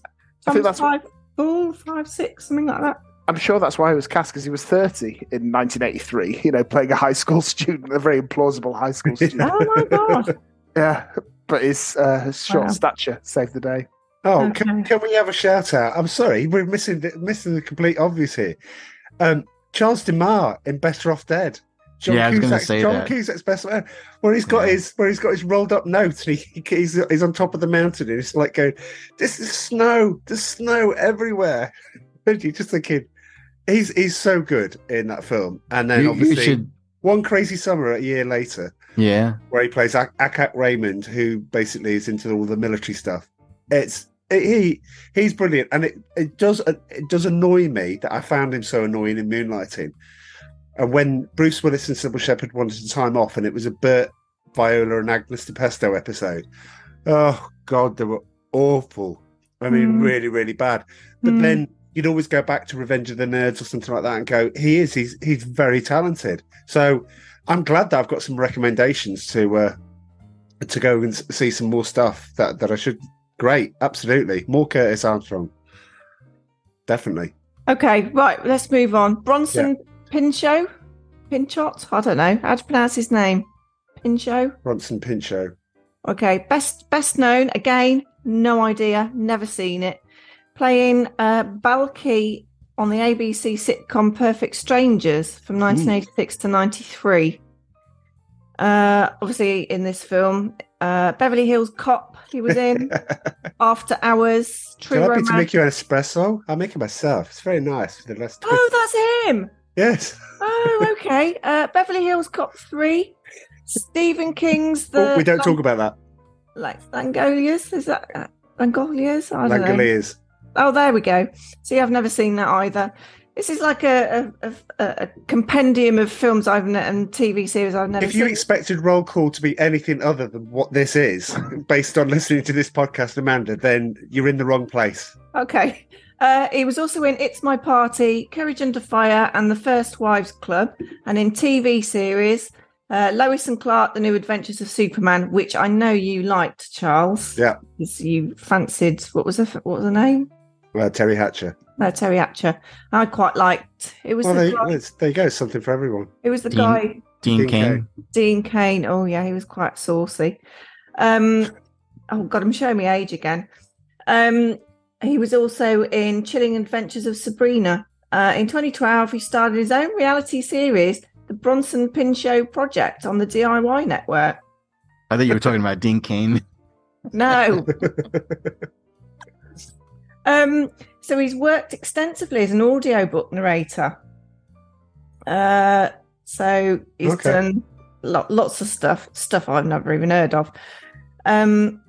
I think that's five, four, five, six, something like that. I'm sure that's why he was cast, because he was thirty in nineteen eighty-three. You know, playing a high school student, a very implausible high school student. Oh my god! Yeah, but his, uh, his short wow. stature saved the day. Oh, okay. can, can we have a shout out? I'm sorry, we're missing the, missing the complete obvious here. Um, Charles DeMar in Better Off Dead. John yeah, I was Cusack's, say John that. Cusack's Best Off Dead, where he's got yeah. his where he's got his rolled up notes, and he, he's he's on top of the mountain, and it's like going, "This is snow, there's snow everywhere." And you're just thinking, he's he's so good in that film. And then you, obviously you should... One Crazy Summer a year later, yeah, where he plays Ak- Akak Raymond, who basically is into all the military stuff. It's he he's brilliant, and it, it does it does annoy me that I found him so annoying in Moonlighting. And when Bruce Willis and Sybil Shepherd wanted a time off, and it was a Bert, Viola, and Agnes de Pesto episode. Oh God, they were awful. I mean, mm. really, really bad. But mm. then you'd always go back to Revenge of the Nerds or something like that and go, he is, he's he's very talented. So I'm glad that I've got some recommendations to uh, to go and see some more stuff that, that I should. Great, absolutely. More Curtis Armstrong. Definitely. Okay, right, let's move on. Bronson yeah. Pinchot? Pinchot? I don't know. How do you pronounce his name? Pinchot? Bronson Pinchot. Okay, best best known, again, no idea, never seen it. Playing uh, Balky on the A B C sitcom Perfect Strangers from nineteen eighty-six mm. to ninety-three. Uh, obviously, in this film, uh, Beverly Hills Cop, he was in, After Hours, True Romance. I'm happy to make you an espresso. I'll make it myself. It's very nice for the last time. Oh, that's him. Yes. Oh, okay. Uh, Beverly Hills Cop three, Stephen King's The. Oh, we don't Lang- talk about that. Like Langoliers? Is that uh, Langoliers? I don't Langoliers. Know. Oh, there we go. See, I've never seen that either. This is like a a, a, a compendium of films I've ne- and T V series I've never seen. If you seen. expected Roll Call to be anything other than what this is, based on listening to this podcast, Amanda, then you're in the wrong place. Okay. Uh, he was also in It's My Party, Courage Under Fire, and The First Wives Club, and in T V series, uh, Lois and Clark, The New Adventures of Superman, which I know you liked, Charles. Yeah. Because you fancied, what was the, what was the name? Uh, Terry Hatcher. No, Terry Hatcher. I quite liked. It was well, the they, guy. There you go. Something for everyone. It was the Dean, guy. Dean, Dean Cain. Dean Cain. Oh yeah, he was quite saucy. Um, oh God, I'm showing me age again. Um, he was also in Chilling Adventures of Sabrina. Uh, in twenty twelve, he started his own reality series, The Bronson Pinchot Project, on the D I Y Network. I think you were talking about Dean Cain. No. Um, so he's worked extensively as an audiobook narrator. Uh, so he's okay. done lo- lots of stuff, stuff I've never even heard of. Um,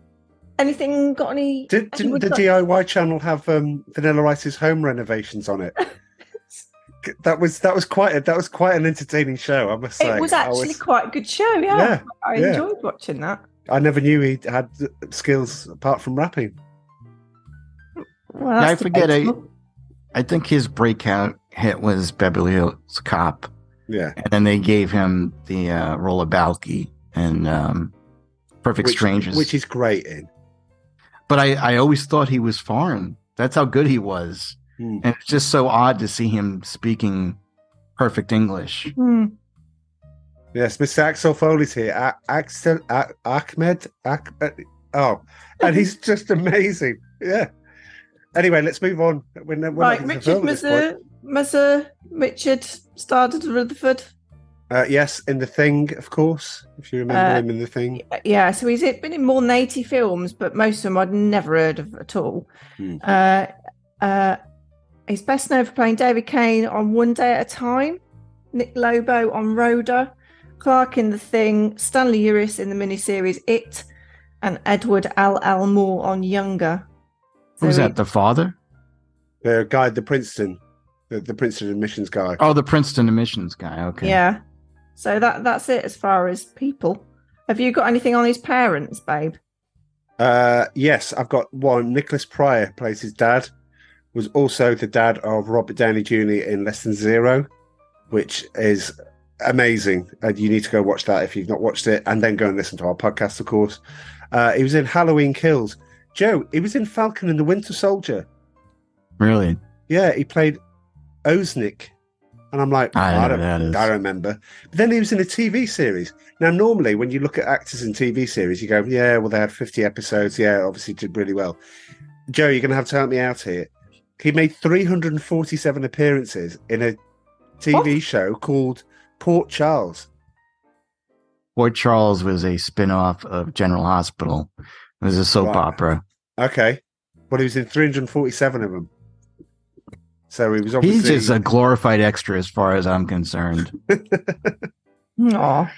anything got any... Did, didn't the got... D I Y channel have um, Vanilla Ice's home renovations on it? that was that was quite a, that was quite an entertaining show, I must say. It was actually was... quite a good show, yeah. yeah I enjoyed yeah. watching that. I never knew he had skills apart from rapping. Well, I forget. I, I think his breakout hit was Beverly Hills Cop. Yeah. And then they gave him the uh, role of Balky in um, Perfect which, Strangers. Which he's great in. But I, I always thought he was foreign. That's how good he was. Mm. And it's just so odd to see him speaking perfect English. Mm. Yes, Mister Axel Foley's here. A- Axel A- Ahmed. A- oh, and he's just amazing. Yeah. Anyway, let's move on. We're, we're right, Richard Mazur, Mazur, Richard started Rutherford. Uh, yes, in The Thing, of course, if you remember uh, him in The Thing. Yeah, so he's been in more than eighty films, but most of them I'd never heard of at all. Hmm. Uh, uh, he's best known for playing David Cain on One Day at a Time, Nick Lobo on Rhoda, Clark in The Thing, Stanley Uris in the miniseries It, and Edward Al Al Moore on Younger. So Who's that? The father? The guy, the Princeton, the, the Princeton admissions guy. Oh, the Princeton admissions guy. Okay. Yeah. So that that's it as far as people. Have you got anything on his parents, babe? Uh, yes, I've got one. Nicholas Pryor plays his dad. Was also the dad of Robert Downey Junior in Less Than Zero, which is amazing. And you need to go watch that if you've not watched it, and then go and listen to our podcast, of course. Uh, he was in Halloween Kills. Joe, he was in Falcon and the Winter Soldier. Really? Yeah, he played Oznick. And I'm like, I, I, don't, I remember. But then he was in a T V series. Now, normally, when you look at actors in T V series, you go, yeah, well, they had fifty episodes. Yeah, obviously did really well. Joe, you're going to have to help me out here. He made three hundred forty-seven appearances in a T V what? show called Port Charles. Port Charles was a spin-off of General Hospital. It was a soap right. opera. Okay. Well, he was in three hundred forty-seven of them. So he was obviously... He's just a glorified extra as far as I'm concerned. Aw.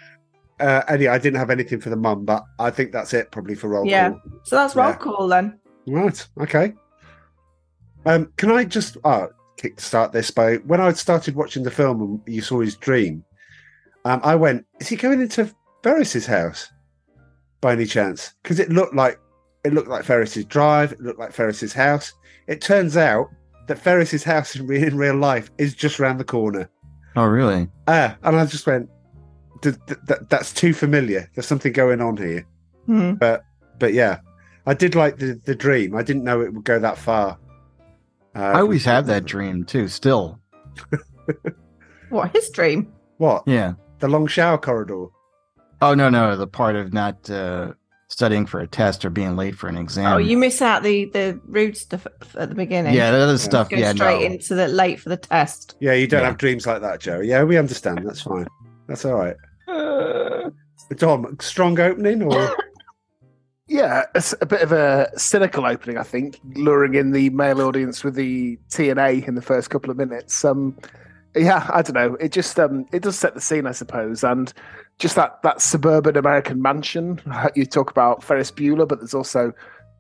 Uh, anyway, I didn't have anything for the mum, but I think that's it probably for Roll yeah. Call. Yeah. So that's Roll yeah. Call then. Right. Okay. Um, can I just uh, kickstart this by, when I started watching the film and you saw his dream, um, I went, is he going into Ferris's house by any chance? Because it looked like it looked like Ferris's drive. It looked like Ferris's house. It turns out that Ferris's house in real, in real life is just around the corner. Oh, really? Uh, and I just went, th- th- th- that's too familiar. There's something going on here. Mm-hmm. But but yeah, I did like the, the dream. I didn't know it would go that far. Uh, I always have that dream, too, still. What, his dream? What? Yeah. The long shower corridor. Oh, no, no, the part of not uh, studying for a test or being late for an exam. Oh, you miss out the, the rude stuff at the beginning. Yeah, the other stuff, Go yeah, straight no. into the late for the test. Yeah, you don't yeah. have dreams like that, Joe. Yeah, we understand. That's fine. That's all right. Uh... Tom, strong opening or... Yeah, a, a bit of a cynical opening, I think, luring in the male audience with the T N A in the first couple of minutes. Um, yeah, I don't know. It just um, it does set the scene, I suppose, and just that, that suburban American mansion. You talk about Ferris Bueller, but there's also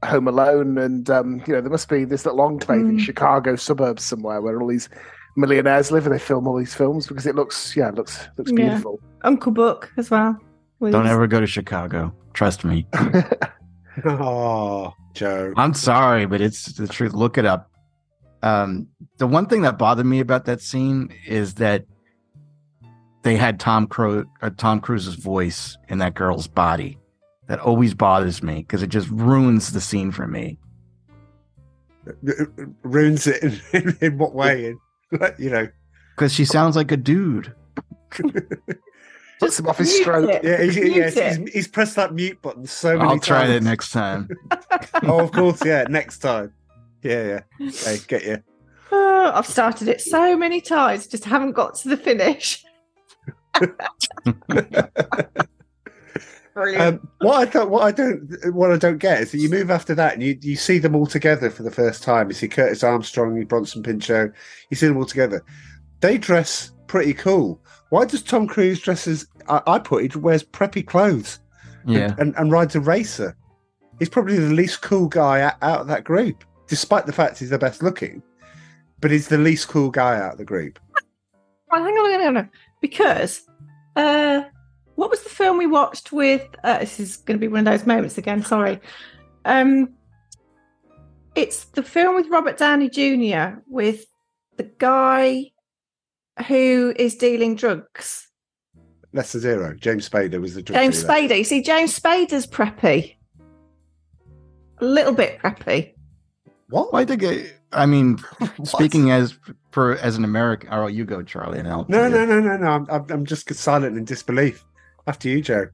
Home Alone, and um, you know there must be this little enclave mm. in Chicago suburbs somewhere where all these millionaires live and they film all these films because it looks yeah it looks looks beautiful. Yeah. Uncle Buck as well. Please. Don't ever go to Chicago. Trust me. Oh, Joe. I'm sorry, but it's the truth. Look it up. Um, the one thing that bothered me about that scene is that they had Tom Cruise, uh, Tom Cruise's voice in that girl's body. That always bothers me because it just ruins the scene for me. It ruins it in, in, in what way? You know, because she sounds like a dude. Puts him off his stroke. It. Yeah, he's, yeah he's, he's pressed that mute button so many I'll times. I'll try that next time. Oh, of course, yeah, next time. Yeah, yeah. Okay, get you. Oh, I've started it so many times, just haven't got to the finish. um, what I don't, what I don't, what I don't get is that you move after that and you, you see them all together for the first time. You see Curtis Armstrong, and Bronson Pinchot. You see them all together. They dress pretty cool. Why does Tom Cruise dress as I, I put it, wears preppy clothes yeah. and, and, and rides a racer? He's probably the least cool guy out, out of that group, despite the fact he's the best looking. But he's the least cool guy out of the group. Well, hang on, hang on, hang on. Because uh, what was the film we watched with... Uh, this is going to be one of those moments again, sorry. Um, it's the film with Robert Downey Junior with the guy... who is dealing drugs? Lesser Zero. James Spader was the drug James dealer. Spader. You see, James Spader's preppy. A little bit preppy. What? Why did it, I mean, speaking as for as an American. Oh, you go, Charlie, and I'll. No, no, no, no, no. I'm I'm just silent in disbelief. After you, Joe.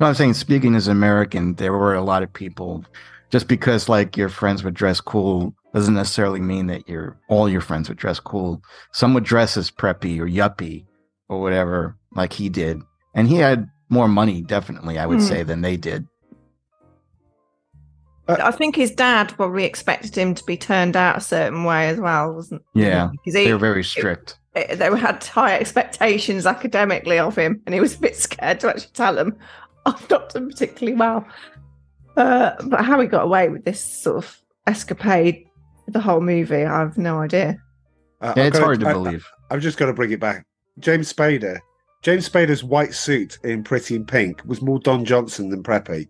No, I'm saying, speaking as an American, there were a lot of people. Just because, like, your friends would dress cool doesn't necessarily mean that your all your friends would dress cool. Some would dress as preppy or yuppie or whatever, like he did. And he had more money, definitely, I would mm. say, than they did. Uh, I think his dad probably expected him to be turned out a certain way as well, wasn't yeah, he? Yeah, they were very strict. It, it, they had high expectations academically of him, and he was a bit scared to actually tell them, I've not done particularly well. Uh, but how he got away with this sort of escapade the whole movie, I have no idea. Uh, yeah, it's hard to, to believe. I, I've just got to bring it back. James Spader. James Spader's white suit in Pretty in Pink was more Don Johnson than preppy.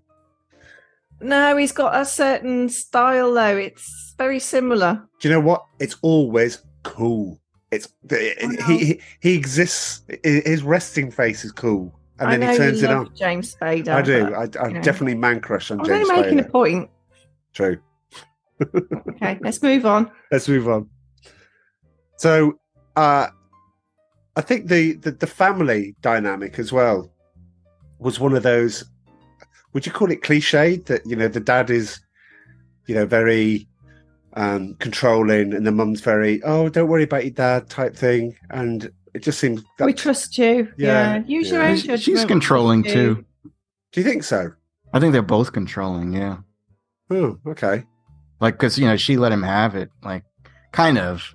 No, he's got a certain style, though. It's very similar. Do you know what? It's always cool. It's it, he, he he exists. His resting face is cool. And I then know he turns you it love on. James Spader. I do. But, I, I'm know. definitely man crush on I'm James Spader. I'm only making a point. True. Okay, let's move on. Let's move on. So, uh, I think the, the, the family dynamic as well was one of those. Would you call it cliched that you know the dad is, you know, very um, controlling, and the mum's very oh don't worry about your dad type thing, and. It just seems... That... We trust you. Yeah. yeah. Use yeah. your own judgment. She's controlling too. Do you think so? I think they're both controlling, yeah. Oh, okay. Like, because, you know, she let him have it, like, kind of,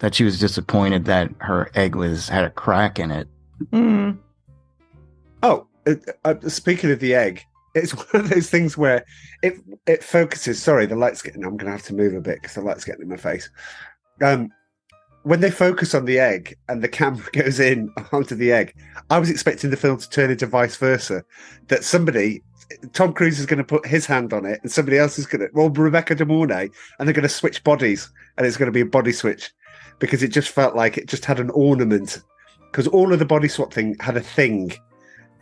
that she was disappointed that her egg was had a crack in it. Mm. Oh, uh, uh, speaking of the egg, it's one of those things where it it focuses. Sorry, the light's getting. I'm going to have to move a bit because the light's getting in my face. Um, when they focus on the egg and the camera goes in onto the egg, I was expecting the film to turn into vice versa. That somebody, Tom Cruise is going to put his hand on it, and somebody else is going to, well, Rebecca De Mornay, and they're going to switch bodies, and it's going to be a body switch, because it just felt like it just had an ornament. Because all of the body swap thing had a thing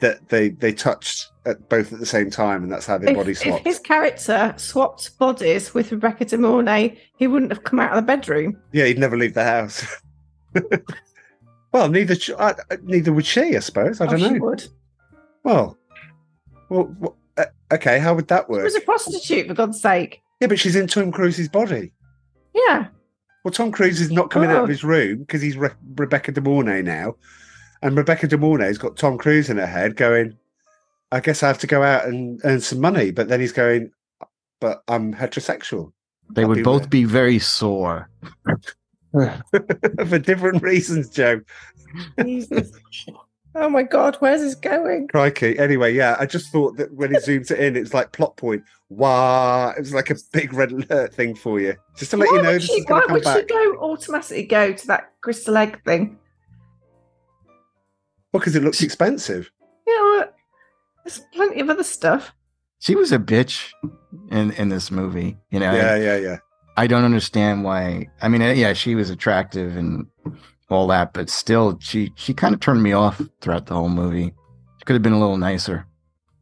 that they they touched at both at the same time, and that's how their body swapped. If his character swapped bodies with Rebecca De Mornay, he wouldn't have come out of the bedroom. Yeah, he'd never leave the house. Well, neither I, neither would she, I suppose. I don't oh, know. She would. Well, well, well uh, okay. How would that work? She was a prostitute, for God's sake. Yeah, but she's in Tom Cruise's body. Yeah. Well, Tom Cruise is not coming oh. out of his room because he's Re- Rebecca De Mornay now. And Rebecca De Mornay's got Tom Cruise in her head going, I guess I have to go out and earn some money. But then he's going, but I'm heterosexual. They I'll would be both there. Be very sore. For different reasons, Joe. Oh, my God, where's this going? Crikey. Anyway, yeah, I just thought that when he zooms it in, it's like plot point. Wow. It was like a big red alert thing for you. Just to let why you know this she, is going to come back. Why would she go automatically go to that crystal egg thing? Well, because it looks expensive. Yeah, well, there's plenty of other stuff. She was a bitch in, in this movie, you know. Yeah, yeah, yeah. I don't understand why. I mean, yeah, she was attractive and all that, but still, she she kind of turned me off throughout the whole movie. She could have been a little nicer.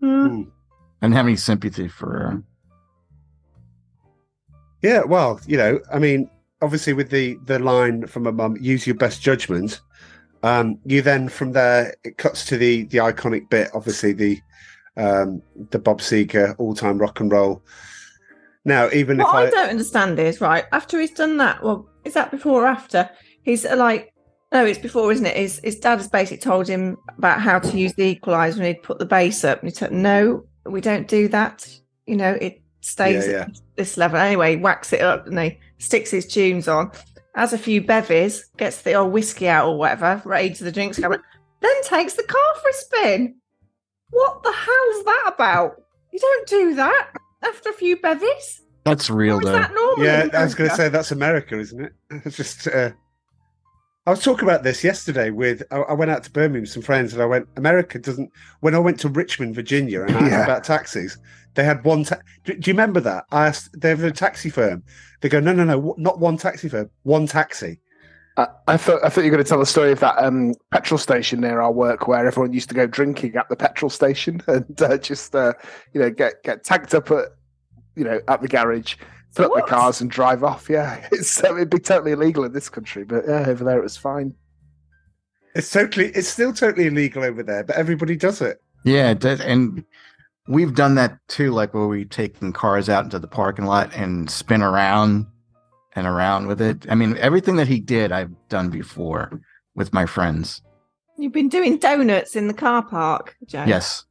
Mm. I didn't have any sympathy for her. Yeah, well, you know, I mean, obviously with the, the line from her mum, use your best judgment. Um, you then, from there, it cuts to the the iconic bit, obviously, the um, the Bob Seger all-time rock and roll. Now, even what if I... What I don't understand is, right, after he's done that, well, is that before or after? He's like, no, it's before, isn't it? His, his dad has basically told him about how to use the equaliser and he'd put the bass up. And he said, no, we don't do that. You know, it stays yeah, yeah. at this level. Anyway, he whacks it up and he sticks his tunes on. Has a few bevies, gets the old whiskey out or whatever, right into the drinks cabinet, then takes the car for a spin. What the hell's that about? You don't do that after a few bevies. That's real, or though. Is that normal? Yeah, I was going to say that's America, isn't it? It's just. Uh, I was talking about this yesterday with. I, I went out to Birmingham with some friends, and I went. America doesn't. When I went to Richmond, Virginia, and I asked yeah. about taxis, they had one. Ta- do, do you remember that? I asked. They have a taxi firm. They go, no, no, no, not one taxi firm, one taxi. Uh, I thought I thought you were going to tell the story of that um, petrol station near our work where everyone used to go drinking at the petrol station and uh, just uh, you know get get tagged up at you know at the garage, fill up the cars and drive off. Yeah, it's uh, it'd be totally illegal in this country, but yeah, over there it was fine. It's totally, it's still totally illegal over there, but everybody does it. Yeah, and. We've done that too, like where we're taking cars out into the parking lot and spin around and around with it. I mean, everything that he did, I've done before with my friends. You've been doing donuts in the car park, Joe. Yes.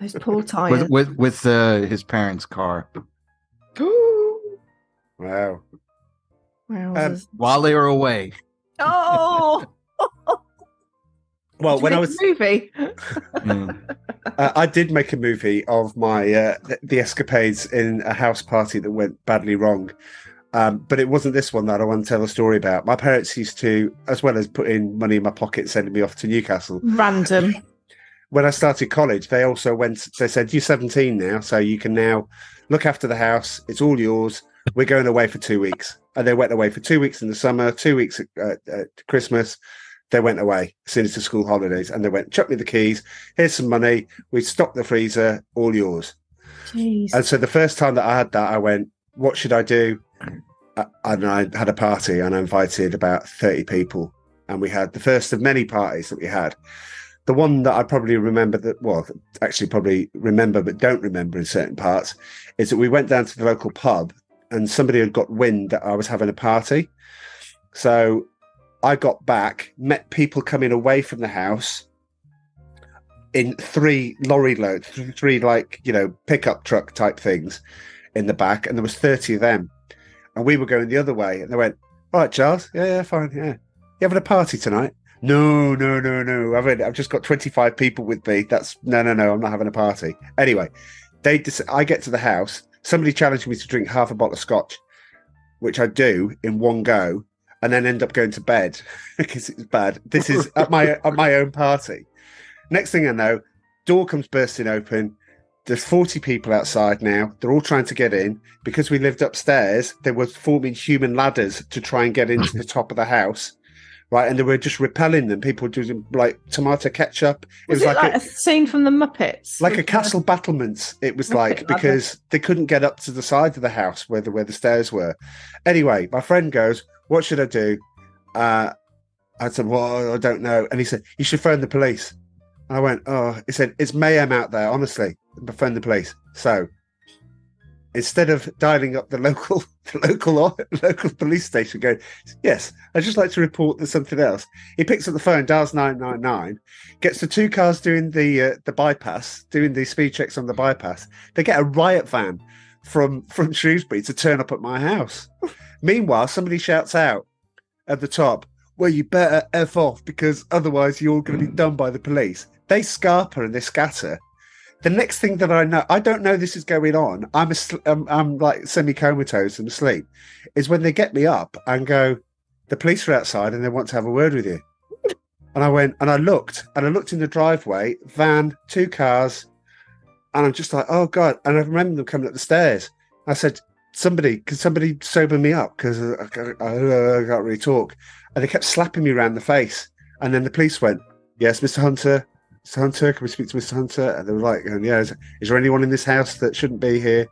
Those poor tires. With with, with uh, his parents' car. Ooh. Wow. Um, while they were away. Oh. Well, did when I was a movie, mm. uh, I did make a movie of my uh, the, the escapades in a house party that went badly wrong. Um, but it wasn't this one that I want to tell a story about. My parents used to, as well as putting money in my pocket, sending me off to Newcastle. Random. When I started college, they also went. They said, "You're seventeen now, so you can now look after the house. It's all yours. We're going away for two weeks." And they went away for two weeks in the summer, two weeks at, uh, at Christmas. They went away as soon as the school holidays and they went, chuck me the keys, here's some money, we stocked the freezer, all yours. Jeez. And so the first time that I had that, I went, what should I do? I, and I had a party and I invited about thirty people. And we had the first of many parties that we had. The one that I probably remember that, well, actually probably remember but don't remember in certain parts, is that we went down to the local pub and somebody had got wind that I was having a party. So I got back, met people coming away from the house in three lorry loads, three like, you know, pickup truck type things in the back. And there was thirty of them. And we were going the other way. And they went, all right, Charles. Yeah, yeah, fine. Yeah. You having a party tonight? No, no, no, no. I've I've just got twenty-five people with me. That's no, no, no. I'm not having a party. Anyway, they. I get to the house. Somebody challenged me to drink half a bottle of scotch, which I do in one go, and then end up going to bed because it's bad. This is at my at my own party. Next thing I know, door comes bursting open. There's forty people outside now. They're all trying to get in. Because we lived upstairs, they were forming human ladders to try and get into the top of the house. Right. And they were just repelling them. People doing like tomato ketchup. Was it was it like, like a, a scene from the Muppets. Like a castle battlements. It was like Muppet because ladder. They couldn't get up to the side of the house where the, where the stairs were. Anyway, my friend goes, what should I do? Uh, I said, well, I don't know. And he said, you should phone the police. And I went, oh, he said, it's mayhem out there, honestly. Phone the police. So instead of dialing up the local the local local police station, going, yes, I'd just like to report there's something else. He picks up the phone, dials nine nine nine, gets the two cars doing the uh, the bypass, doing the speed checks on the bypass. They get a riot van from from Shrewsbury to turn up at my house. Meanwhile, somebody shouts out at the top, well, you better F off because otherwise you're going to be done by the police. They scarper and they scatter. The next thing that I know, I don't know this is going on. I'm a, I'm, I'm like semi-comatose and asleep. Is when they get me up and go, the police are outside and they want to have a word with you. And I went and I looked and I looked in the driveway, van, two cars, and I'm just like, oh god! And I remember them coming up the stairs. I said, somebody, can somebody sober me up because I, I, I can't really talk. And they kept slapping me around the face. And then the police went, yes, Mister Hunter. Mister Hunter, can we speak to Mister Hunter? And they were like, yeah, is, is there anyone in this house that shouldn't be here?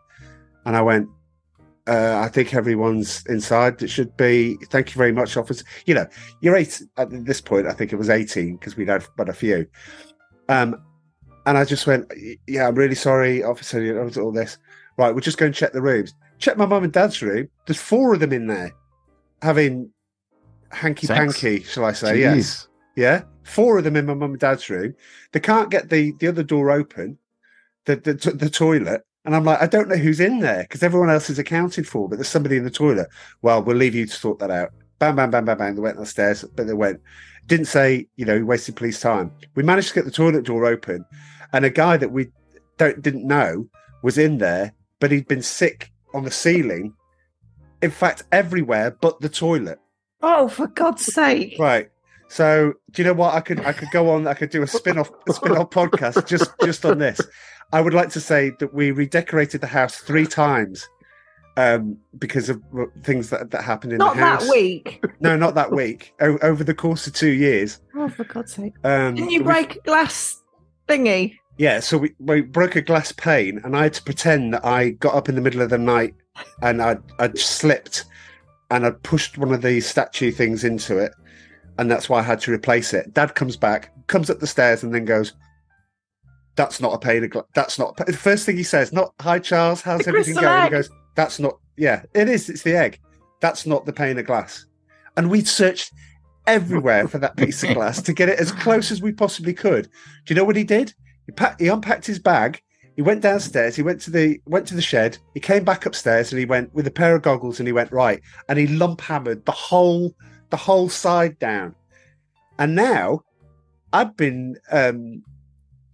And I went, uh, I think everyone's inside that should be. Thank you very much, officer. You know, you're eight at this point. I think it was eighteen because we'd had but a few. Um, and I just went, yeah, I'm really sorry, officer, you know, all this. Right, we'll just go and check the rooms. Check my mum and dad's room. There's four of them in there having hanky-panky, shall I say. Jeez. Yes. Yeah, four of them in my mum and dad's room. They can't get the, the other door open, the, the the toilet. And I'm like, I don't know who's in there because everyone else is accounted for, but there's somebody in the toilet. Well, we'll leave you to sort that out. Bam, bam, bam, bam, bam. They went downstairs, but they went. Didn't say, you know, wasted police time. We managed to get the toilet door open, and a guy that we don't didn't know was in there, but he'd been sick on the ceiling. In fact, everywhere but the toilet. Oh, for God's sake! Right. So do you know what? I could I could go on. I could do a spin-off a spin-off podcast just, just on this. I would like to say that we redecorated the house three times um, because of things that, that happened in not the house. Not that week. No, not that week. O- over the course of two years. Oh, for God's sake! Um, Didn't you break we, a glass thingy? Yeah. So we, we broke a glass pane, and I had to pretend that I got up in the middle of the night and I I slipped and I pushed one of these statue things into it. And that's why I had to replace it. Dad comes back, comes up the stairs, and then goes, that's not a pane of glass. That's not a the first thing he says, not, hi, Charles, how's it's everything going? Egg. He goes, that's not, yeah, it is. It's the egg. That's not the pane of glass. And we'd searched everywhere for that piece of glass to get it as close as we possibly could. Do you know what he did? He, packed, he unpacked his bag. He went downstairs. He went to the went to the shed. He came back upstairs, and he went with a pair of goggles, and he went, right. And he lump hammered the whole the whole side down. And now I've been um,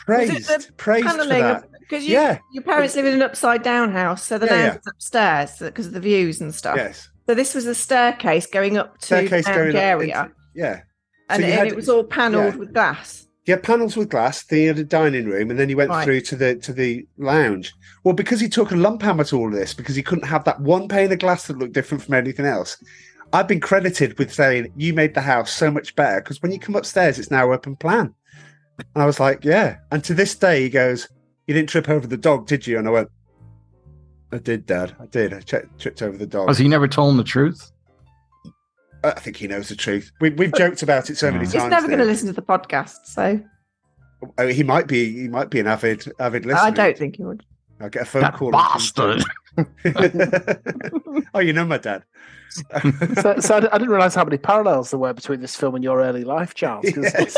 praised, praised paneling, for that. Because you, yeah. your parents live in an upside down house, so the yeah, lounge yeah. is upstairs because of the views and stuff. Yes. So this was a staircase going up to staircase the going area. Up into, yeah. So and, and had, it was all panelled yeah. with glass. Yeah, panels with glass. Then you had a dining room, and then you went right. through to the to the lounge. Well, because he took a lump hammer to all of this, because he couldn't have that one pane of glass that looked different from anything else. I've been credited with saying, you made the house so much better because when you come upstairs, it's now open plan. And I was like, yeah. And to this day, he goes, you didn't trip over the dog, did you? And I went, I did, Dad. I did. I tri- tripped over the dog. Has he never told him the truth? I think he knows the truth. We, we've joked about it so many He's times. He's never going to listen to the podcast, so. I mean, he might be He might be an avid, avid listener. I don't think he would. I'll get a phone that call. Bastard. Oh, you know my dad. so, so I, I didn't realise how many parallels there were between this film and your early life, Charles. Yes.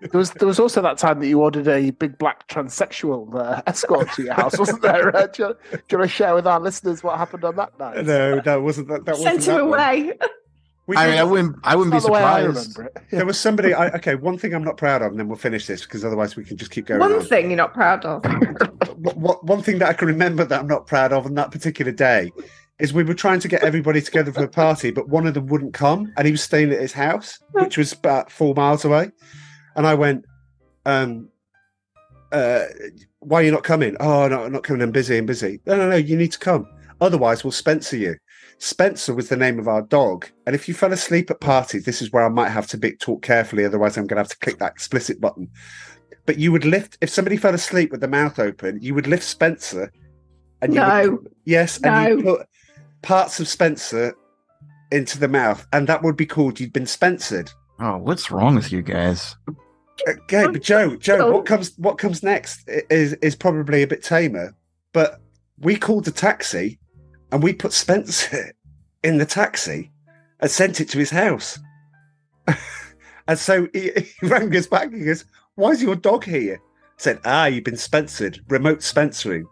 There was there was also that time that you ordered a big black transsexual uh, escort to your house, wasn't there? Uh, do, you, do you want to share with our listeners what happened on that night? No, that wasn't that. that Sent wasn't him that away. One. We, I mean, I wouldn't. I wouldn't be surprised. Yeah. There was somebody. I, okay, one thing I'm not proud of, and then we'll finish this because otherwise we can just keep going. One on. thing you're not proud of. what, what, one thing that I can remember that I'm not proud of on that particular day is we were trying to get everybody together for a party, but one of them wouldn't come, and he was staying at his house, which was about four miles away. And I went, um, uh, "Why are you not coming?" "Oh, no, I'm not coming. I'm busy. I'm busy." "No, no, no. You need to come. Otherwise, we'll Spencer you." Spencer was the name of our dog, and if you fell asleep at parties, this is where I might have to be, talk carefully, otherwise I'm going to have to click that explicit button. But you would lift, if somebody fell asleep with the mouth open, you would lift Spencer, and you no, would, yes, no. and you put parts of Spencer into the mouth, and that would be called you'd been Spencered. Oh, what's wrong with you guys? Okay, but Joe, Joe, what comes, what comes next is is probably a bit tamer, but we called a taxi. And we put Spencer in the taxi and sent it to his house. And so he, he rang us back and he goes, "Why is your dog here?" I said, "Ah, you've been Spencered, remote Spencering."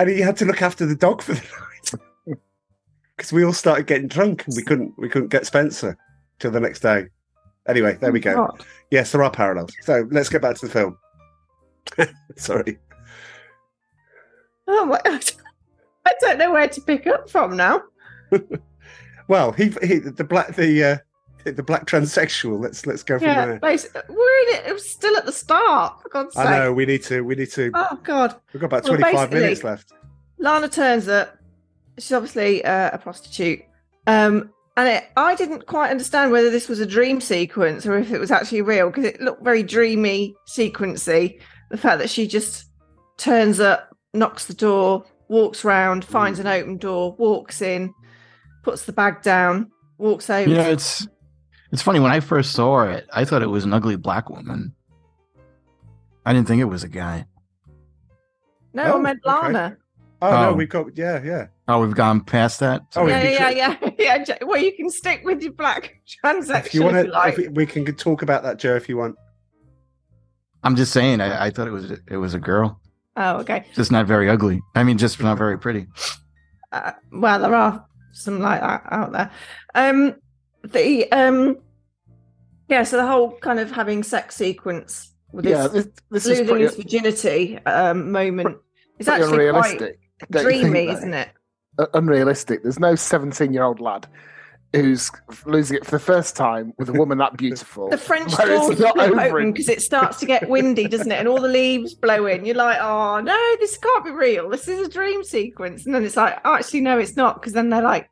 And he had to look after the dog for the night because we all started getting drunk and we couldn't we couldn't get Spencer till the next day. Anyway, there we go. God. Yes, there are parallels. So let's get back to the film. Sorry. Oh my God. I don't know where to pick up from now. Well, he, he the black the uh, the black transsexual. Let's let's go from yeah, there. Basically, we're in it. It was still at the start. For God's sake! I know we need to. We need to. Oh God! We've got about well, twenty-five minutes left. Lana turns up. She's obviously uh, a prostitute, um, and it, I didn't quite understand whether this was a dream sequence or if it was actually real because it looked very dreamy, sequency. The fact that she just turns up, knocks the door. Walks round, finds an open door, walks in, puts the bag down, walks over. You know, it's it's funny. When I first saw it, I thought it was an ugly black woman. I didn't think it was a guy. No, oh, I meant Lana. Okay. Oh, oh no, we've got yeah, yeah. Oh, we've gone past that. So oh, yeah, yeah, yeah, yeah, yeah. Well, you can stick with your black transaction. If you want like. to, we can talk about that, Joe, if you want. I'm just saying. I, I thought it was it was a girl. Oh, okay. Just not very ugly. I mean, just not very pretty. Uh, well, there are some like that out there. Um, the um, yeah. So the whole kind of having sex sequence with yeah, this, this losing pretty, his virginity um, moment is actually quite dreamy, isn't it? Uh, unrealistic. There's no seventeen-year-old lad who's losing it for the first time with a woman that beautiful. The French door is not open because it starts to get windy, doesn't it? And all the leaves blow in. You're like, oh, no, this can't be real. This is a dream sequence. And then it's like, actually, no, it's not. Because then they're like,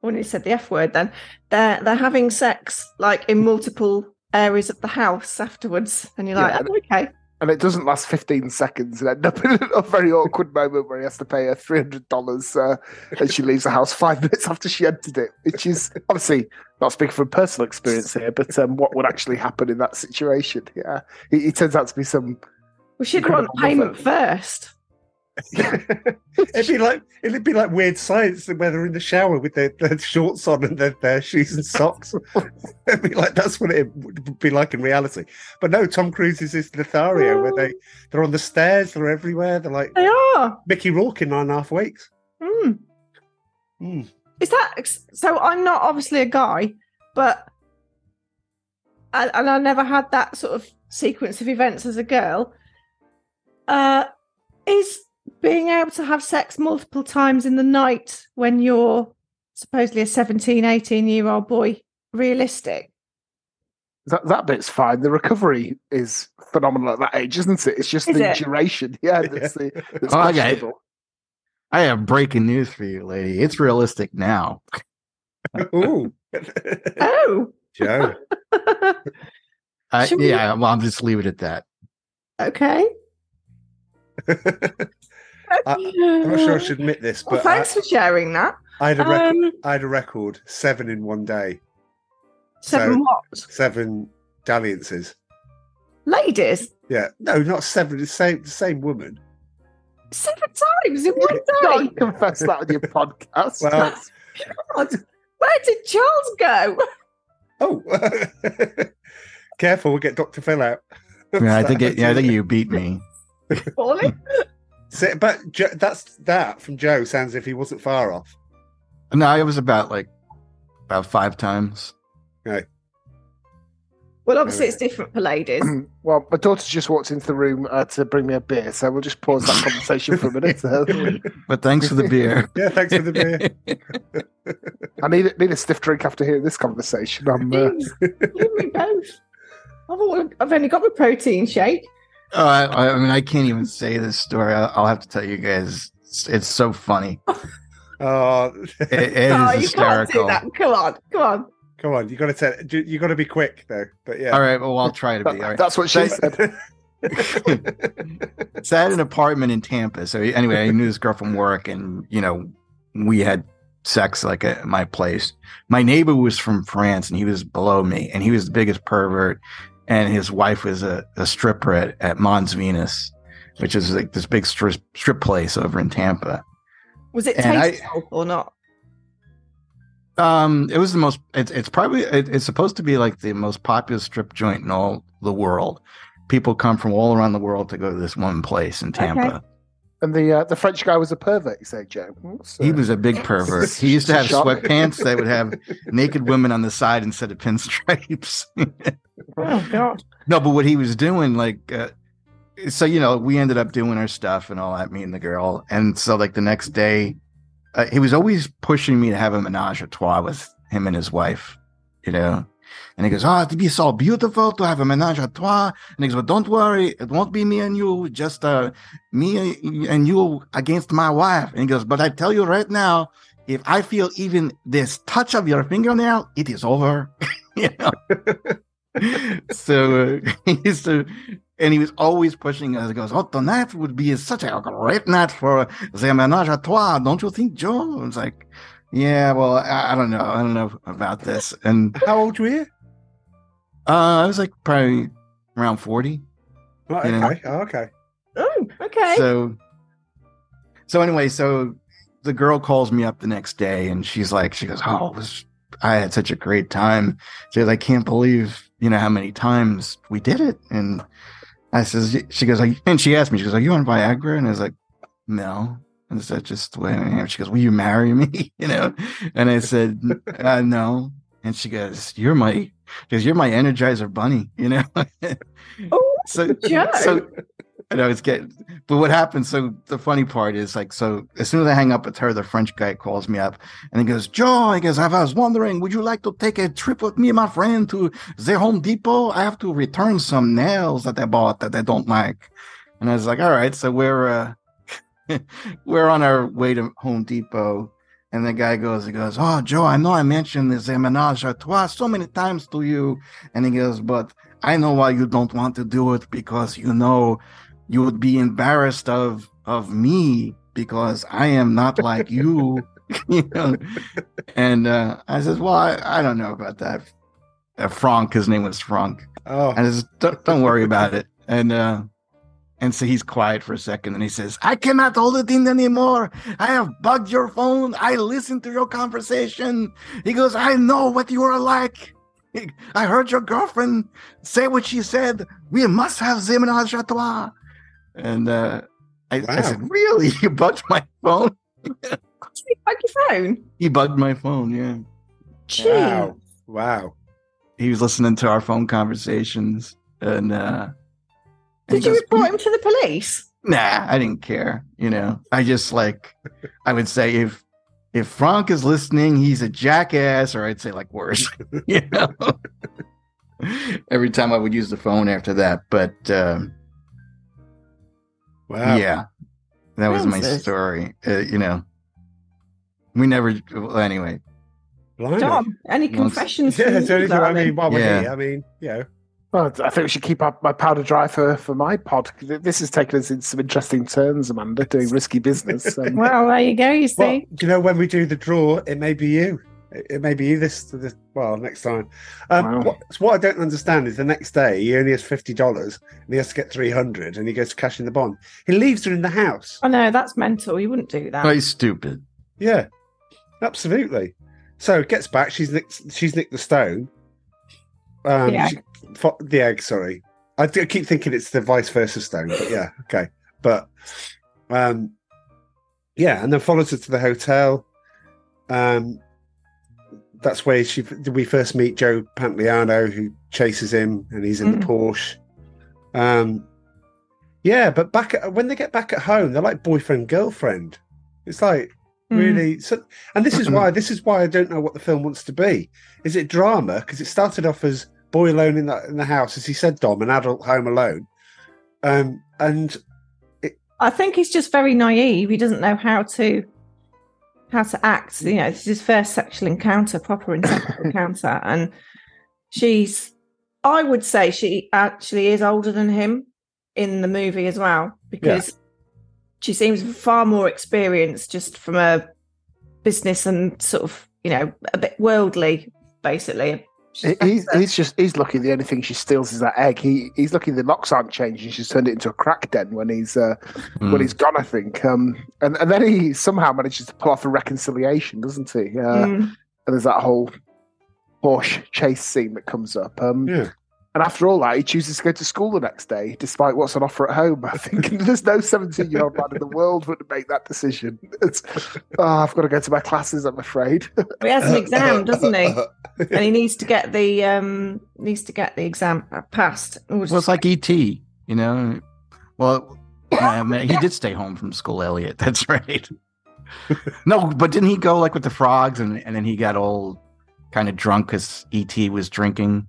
when he said the F word then, they're, they're having sex like in multiple areas of the house afterwards. And you're like, yeah, oh, okay. And it doesn't last fifteen seconds and end up in a very awkward moment where he has to pay her three hundred dollars uh, and she leaves the house five minutes after she entered it, which is obviously not speaking from personal experience here, but um, what would actually happen in that situation. Yeah, He, he turns out to be some... We should want payment mother. first. it'd be like it'd be like Weird Science where they're in the shower with their, their shorts on and their, their shoes and socks. It'd be like that's what it would be like in reality. But no, Tom Cruise is this Lothario oh. where they they're on the stairs, they're everywhere, they're like they are Mickey Rourke in nine and a half weeks. Mm. Mm. Is that so? I'm not obviously a guy, but and, and I never had that sort of sequence of events as a girl. Uh, is being able to have sex multiple times in the night when you're supposedly a seventeen, eighteen-year-old boy, realistic? That that bit's fine. The recovery is phenomenal at that age, isn't it? It's just is the it? duration. Yeah, that's the that's oh, okay. I have breaking news for you, lady. It's realistic now. Ooh. Oh. Joe. uh, we... Yeah, well, I'll just leave it at that. Okay. I, I'm not sure I should admit this, but well, thanks I, for sharing that. I had a record. Um, I had a record seven in one day. Seven so, what? Seven dalliances. Ladies. Yeah, no, not seven. The same, the same woman. Seven times in one day. You confess that on your podcast. Well, God, where did Charles go? Oh, careful! We'll get Doctor Phil out. Yeah, I think. It, yeah, I think you beat me. Falling. So, but that's that from Joe sounds as if he wasn't far off. No, it was about like about five times. Okay. Well, obviously, it's different for ladies. Well, my daughter just walked into the room uh, to bring me a beer, so we'll just pause that conversation for a minute. But thanks for the beer. Yeah, thanks for the beer. I need, need a stiff drink after hearing this conversation. I'm, uh... me both. I've, all, I've only got my protein shake. Oh, I, I mean, I can't even say this story. I'll, I'll have to tell you guys. It's, it's so funny. Oh, it, it oh is hysterical. You can't do that. Come on, come on. Come on, you got to tell. You got to be quick, though. But yeah, all right. Well, I'll try to be. All right. That's what she said. So I had an apartment in Tampa. So anyway, I knew this girl from work, and you know, we had sex like at my place. My neighbor was from France, and he was below me, and he was the biggest pervert. And his wife was a, a stripper at, at Mons Venus, which is like this big strip, strip place over in Tampa. Was it tasteful or not? Um, it was the most. It, it's probably. It, it's supposed to be like the most popular strip joint in all the world. People come from all around the world to go to this one place in Tampa. Okay. And the uh, the French guy was a pervert. You say, Joe? So. He was a big pervert. He used to have sweatpants that would have naked women on the side instead of pinstripes. Oh God! No, but what he was doing, like, uh, so you know, we ended up doing our stuff and all that. Me and the girl, and so like the next day. Uh, he was always pushing me to have a menage a trois with him and his wife, you know. And he goes, "Oh, it'd be so beautiful to have a menage a trois." And he goes, "Well, don't worry, it won't be me and you, just uh, me and you against my wife." And he goes, "But I tell you right now, if I feel even this touch of your fingernail, it is over." You know. So uh, he used to. And he was always pushing us. He goes, "Oh, tonight would be such a great night for the menage a trois, don't you think, Joe?" I was like, "Yeah, well, I, I don't know. I don't know about this." And how old were you? Uh, I was like probably around forty. Oh, okay. You know? Oh, okay. Oh, okay. So, so anyway, so the girl calls me up the next day, and she's like, she goes, "Oh, it was, I had such a great time." She goes, "I can't believe, you know, how many times we did it." And I says, she goes, like, and she asked me, she goes, "Are you on Viagra?" And I was like, "No." And I said, "Just the way I am." She goes, "Will you marry me?" You know? And I said, uh, "No." And she goes, "You're my, because you're my Energizer bunny," you know? Oh, so, yeah. So, and I was getting, but what happened? So the funny part is like, so as soon as I hang up with her, the French guy calls me up and he goes, "Joe, I guess I was wondering, would you like to take a trip with me and my friend to the Home Depot? I have to return some nails that I bought that I don't like." And I was like, "All right." So we're, uh, we're on our way to Home Depot. And the guy goes, he goes, "Oh, Joe, I know I mentioned this menage a trois so many times to you." And he goes, "But I know why you don't want to do it, because, you know, you would be embarrassed of of me because I am not like you." You know? And uh, I says, "Well, I, I don't know about that." Uh, Franck, his name was Franck. Oh, and I says, don't, don't worry about it. And uh, and so he's quiet for a second, and he says, "I cannot hold it in anymore. I have bugged your phone. I listened to your conversation." He goes, "I know what you are like. I heard your girlfriend say what she said. We must have the menage a trois." And uh, I, wow. I said, "Really? You bugged my phone?" You bugged your phone? He bugged my phone, yeah. Jeez. Wow. Wow. He was listening to our phone conversations. And uh, did and you goes, report him to the police? Nah, I didn't care. You know, I just like, I would say if if Franck is listening, he's a jackass, or I'd say like worse. You know, every time I would use the phone after that. But, um, wow. Yeah, that was my story. Uh, you know, we never. Well, anyway, Tom, any confessions? Yeah, so anything, I mean, while we're yeah. here, I mean, you know. Well, I think we should keep up my powder dry for, for my pod. This has taken us in some interesting turns, Amanda, doing risky business. Um, well, there you go. You see, well, you know, when we do the draw, it may be you. It, it may be you this, this. Well, next time. Um, wow. what, so what I don't understand is the next day he only has fifty dollars and he has to get three hundred, and he goes to cash in the bond. He leaves her in the house. I know, that's mental. He wouldn't do that. Very stupid. Yeah, absolutely. So gets back. She's nicked, she's nicked the stone. Um, yeah. She, the egg, sorry. I keep thinking it's the vice versa stone, but yeah, okay. But um, yeah, and then follows her to the hotel. Um, that's where she we first meet Joe Pantoliano, who chases him, and he's in mm. the Porsche. Um, yeah, but back at, when they get back at home, they're like boyfriend girlfriend. It's like mm. really. So, and this is why this is why I don't know what the film wants to be. Is it drama? Because it started off as boy alone in the in the house, as he said, Dom, an adult home alone, um, and it, I think he's just very naive. He doesn't know how to. How to act, you know, this is his first sexual encounter, proper sexual encounter, and she's, I would say she actually is older than him in the movie as well, because yeah. she seems far more experienced just from a business and sort of, you know, a bit worldly, basically. He's, he's just, he's lucky the only thing she steals is that egg. He He's lucky the locks aren't changed and she's turned it into a crack den when he's uh, mm. when he's gone, I think. Um, and, and then he somehow manages to pull off a reconciliation, doesn't he? Uh, mm. And there's that whole Porsche chase scene that comes up. Um, yeah. And after all that, he chooses to go to school the next day, despite what's on offer at home, I think. There's no seventeen-year-old man in the world would make that decision. It's, oh, I've got to go to my classes, I'm afraid. But he has an exam, doesn't he? And he needs to get the um, needs to get the exam passed. Well, it's like E T, you know? Well, um, he did stay home from school, Elliot. That's right. No, but didn't he go like with the frogs, and, and then he got all kind of drunk because E T was drinking?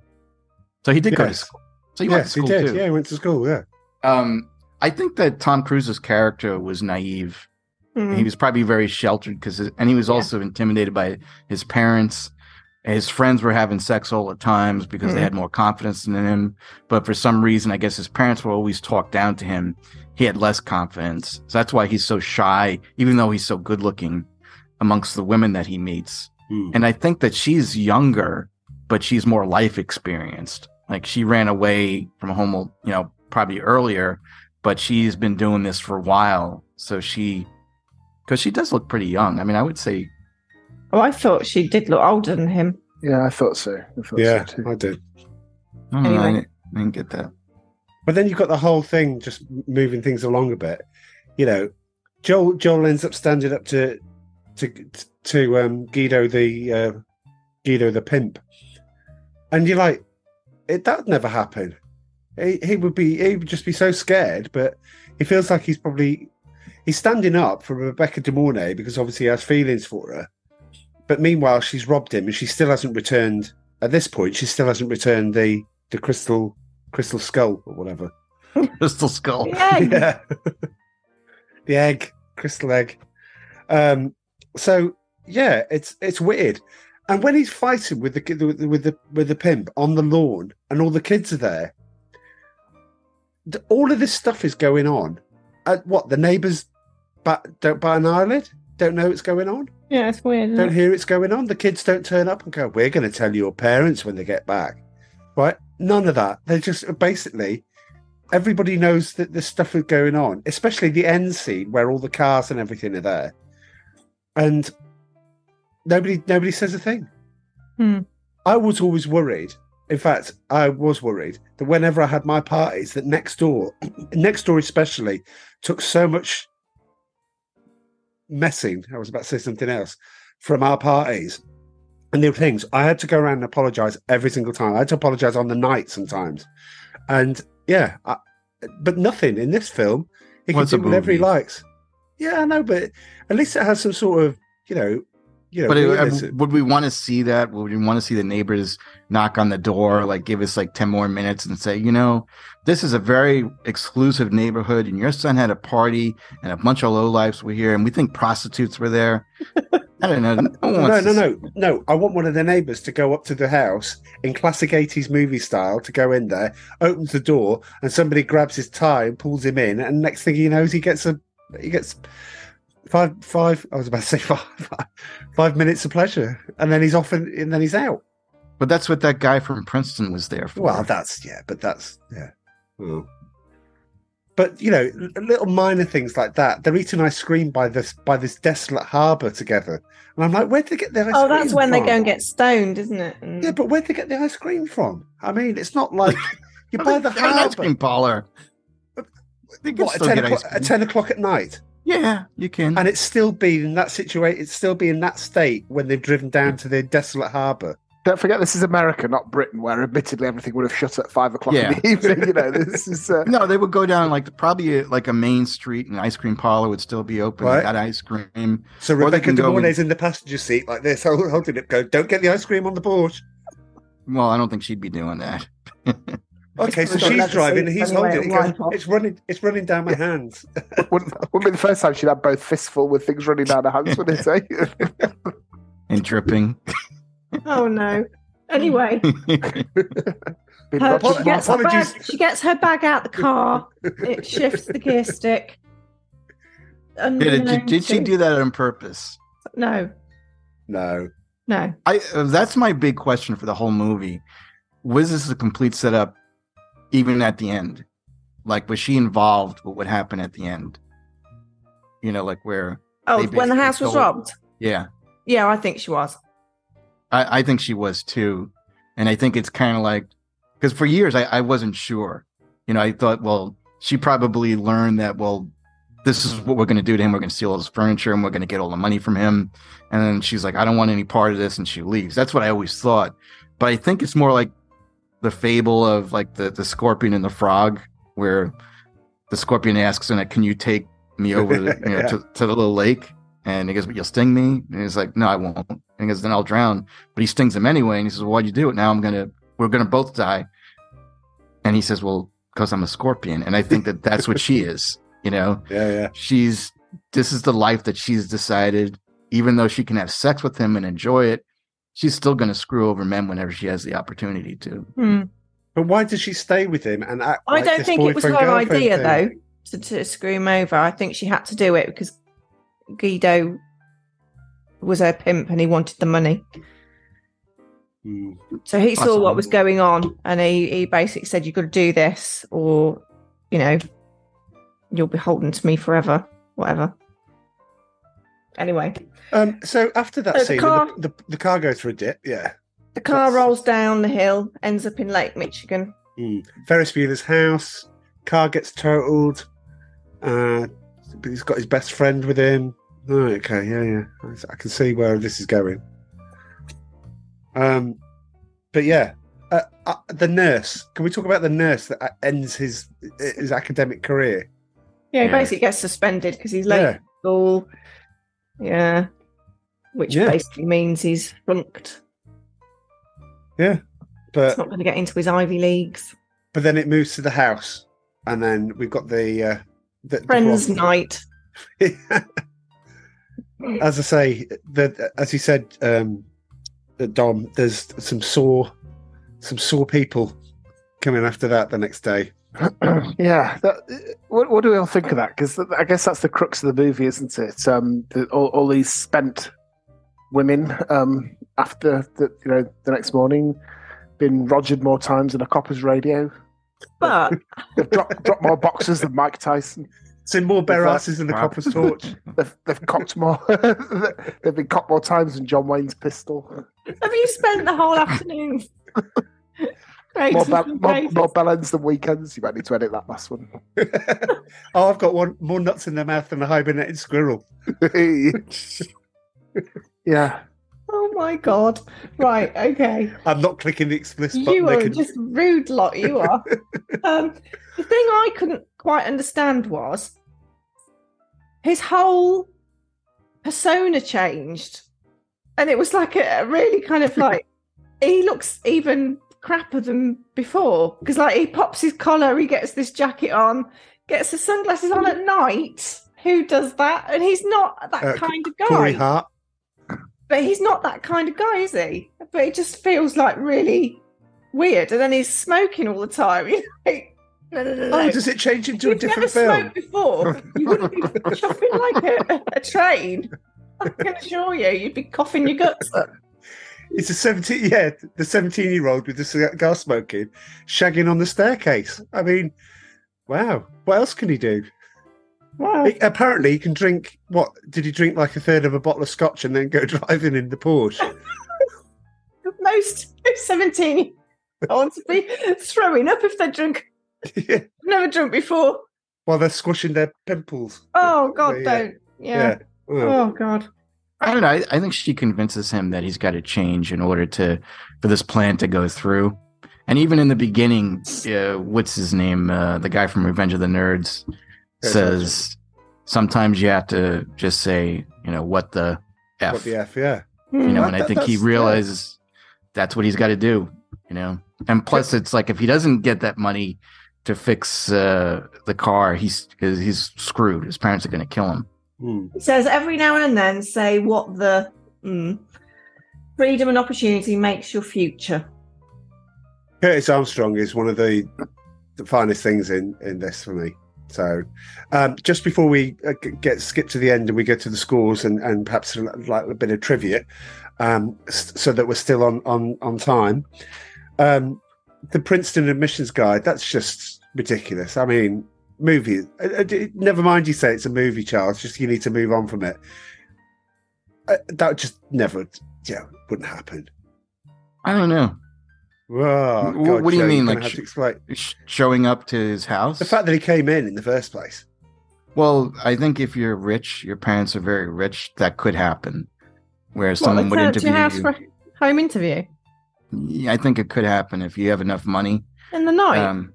So he did yes. go to school. So he yes, went to school he did. Too. Yeah, he went to school. Yeah. Um, I think that Tom Cruise's character was naive. Mm. He was probably very sheltered because, and he was yeah. also intimidated by his parents. His friends were having sex all the times because mm. they had more confidence than him. But for some reason, I guess his parents were always talked down to him. He had less confidence, so that's why he's so shy, even though he's so good looking amongst the women that he meets. Mm. And I think that she's younger, but she's more life experienced. Like, she ran away from home, you know, probably earlier, but she's been doing this for a while. So she, because she does look pretty young. I mean, I would say. Oh, I thought she did look older than him. Yeah, I thought so. I thought yeah, so too. I did. I, anyway. know, I, didn't, I didn't get that. But then you've got the whole thing just moving things along a bit. You know, Joel Joel ends up standing up to to to um, Guido the uh, Guido the pimp, and you're like. It, that'd never happen. He, he would be. He would just be so scared. But he feels like he's probably he's standing up for Rebecca De Mornay because obviously he has feelings for her. But meanwhile, she's robbed him, and she still hasn't returned. At this point, she still hasn't returned the the crystal crystal skull or whatever. Crystal skull. The egg. Yeah. The egg. Crystal egg. Um. So yeah, it's it's weird. And when he's fighting with the with the with the pimp on the lawn, and all the kids are there, all of this stuff is going on. At what the neighbours don't bat an eyelid, don't know it's going on. Yeah, it's weird. Don't it? Hear it's going on. The kids don't turn up and go, "We're going to tell your parents when they get back," right? None of that. They just basically everybody knows that this stuff is going on, especially the end scene where all the cars and everything are there, and. Nobody, nobody says a thing. Hmm. I was always worried. In fact, I was worried that whenever I had my parties, that next door, next door especially, took so much messing. I was about to say something else from our parties and the things. I had to go around and apologise every single time. I had to apologise on the night sometimes, and yeah, I, but nothing in this film. He can do whatever he likes. Yeah, I know, but at least it has some sort of, you know. You know, but it, would we want to see that? Would we want to see the neighbors knock on the door, like give us like ten more minutes and say, you know, this is a very exclusive neighborhood and your son had a party and a bunch of lowlifes were here and we think prostitutes were there. I don't know. No, no, no, no, no. I want one of the neighbors to go up to the house in classic eighties movie style to go in there, opens the door and somebody grabs his tie and pulls him in. And next thing he knows, he gets a, he gets... Five, five. I was about to say five, five minutes of pleasure, and then he's off, and, and then he's out. But that's what that guy from Princeton was there for. Well, that's yeah, but that's yeah. Mm. But you know, little minor things like that. They're eating ice cream by this by this desolate harbour together, and I'm like, where'd they get their ice cream? Oh, that's when from? They go and get stoned, isn't it? And... Yeah, but where'd they get the ice cream from? I mean, it's not like you buy the harbour. Ice cream parlour. What, at ten o'clock at night? Yeah, you can. And it's still be in that situation, it's still be in that state when they've driven down to the desolate harbour. Don't forget, this is America, not Britain, where admittedly everything would have shut at five o'clock yeah. in the evening. You know, this is uh... no. They would go down like probably like a main street, and an ice cream parlor would still be open. Right. They got ice cream. So Rebecca De Mornay's in the passenger seat like this, holding it. Go, don't get the ice cream on the board. Well, I don't think she'd be doing that. Okay, so she's driving, and he's holding it. Goes, it's running. It's running down my hands. wouldn't, wouldn't be the first time she'd have both fistful with things running down her hands, wouldn't it? Eh? And dripping. Oh no! Anyway, her, she, gets her bag, she gets her bag out the car. It shifts the gear stick. Did, it, did she do that on purpose? No. No. No. I. Uh, that's my big question for the whole movie. Was this a complete setup? Even at the end, like, was she involved with what happened at the end? You know, like where? Oh, when the house was robbed. Yeah. Yeah, I think she was. I, I think she was too, and I think it's kind of like, because for years I, I wasn't sure. You know, I thought, well, she probably learned that, well, this is what we're going to do to him. We're going to steal all his furniture, and we're going to get all the money from him. And then she's like, I don't want any part of this, and she leaves. That's what I always thought, but I think it's more like the fable of like the the scorpion and the frog, where the scorpion asks, and can you take me over the, you know, yeah. to, to the little lake? And he goes, but you'll sting me? And he's like, no, I won't. And he goes, then I'll drown. But he stings him anyway. And he says, well, why'd you do it? Now I'm going to, we're going to both die. And he says, well, because I'm a scorpion. And I think that that's what she is, you know? Yeah, yeah. She's, this is the life that she's decided. Even though she can have sex with him and enjoy it, she's still going to screw over men whenever she has the opportunity to. Hmm. But why did she stay with him? And act I like don't think it was her idea, thing? though, to, to screw him over. I think she had to do it because Guido was her pimp and he wanted the money. Mm. So he saw what was going on, and he, he basically said, you've got to do this or, you know, you'll be holden to me forever, whatever. Anyway. Um, so after that so scene, the car, the, the, the car goes for a dip, yeah. The car That's... rolls down the hill, ends up in Lake Michigan. Mm. Ferris Bueller's house, car gets totaled, uh, but he's got his best friend with him. Oh, okay, yeah, yeah. I can see where this is going. Um, but yeah, uh, uh, the nurse. Can we talk about the nurse that ends his his academic career? Yeah, he basically gets suspended because he's late yeah. to school. Yeah, which yeah. basically means he's flunked. Yeah, but it's not going to get into his Ivy Leagues. But then it moves to the house, and then we've got the. Uh, The, Friends the night. As I say, the, as he said, um, Dom, there's some sore, some sore people coming after that the next day. yeah. That, what, what do we all think of that? Because I guess that's the crux of the movie, isn't it? Um, the, all, all these spent women um, after the, you know, the next morning, been rogered more times than a copper's radio. But they've dropped, dropped more boxes than Mike Tyson. Seen more bare asses than the wow. copper's torch. They've, they've cocked more. They've been cocked more times than John Wayne's pistol. Have you spent the whole afternoon? more, ba- more, more balance than weekends. You might need to edit that last one. oh, I've got one more nuts in their mouth than a hibernated squirrel. yeah. Oh my God. Right, okay. I'm not clicking the explicit button. You are can... just rude lot, you are. um, the thing I couldn't quite understand was his whole persona changed. And it was like a, a really kind of like, he looks even crappier than before. Because like he pops his collar, he gets this jacket on, gets the sunglasses on at night. Who does that? And he's not that uh, kind of guy. Corey Hart. But he's not that kind of guy, is he? But it just feels like really weird. And then he's smoking all the time. You know? no, no, no, no. Oh, does it change into You've a different film? You've never smoked before. You wouldn't be chopping like a, a train. I can assure you, you'd be coughing your guts up. It's a seventeen, yeah, the seventeen-year-old with the cigar smoking, shagging on the staircase. I mean, wow. What else can he do? Wow. It, apparently, he can drink. What did he drink? Like a third of a bottle of scotch, and then go driving in the Porsche. Most seventeen-year-olds be throwing up if they drink. Yeah. Never drunk before. while they're squishing their pimples. Oh God, yeah. don't. Yeah. yeah. Oh God. I don't know. I, I think she convinces him that he's got to change in order to for this plan to go through. And even in the beginning, uh, what's his name? Uh, the guy from Revenge of the Nerds Curtis says, sometimes you have to just say, you know, what the F. What the F, yeah. You know, what, and I that, think he realizes yeah. that's what he's got to do, you know. And plus, it's like if he doesn't get that money to fix uh, the car, he's he's screwed. His parents are going to kill him. Mm. He says every now and then, say what the mm, freedom and opportunity makes your future. Curtis Armstrong is one of the, the finest things in, in this for me. So um, just before we uh, get skip to the end and we get to the scores and, and perhaps a, like a bit of trivia um, so that we're still on, on, on time, um, the Princeton Admissions Guide, that's just ridiculous. I mean, movie, uh, uh, never mind you say it's a movie, Charles, just you need to move on from it. Uh, that just never, yeah, wouldn't happen. I don't know. Whoa, God, what do you Joe, mean, like sh- showing up to his house? The fact that he came in in the first place. Well, I think if you're rich, your parents are very rich, that could happen. Where what, someone would interview your house you. For a home interview. Yeah, I think it could happen if you have enough money. In the night. Um.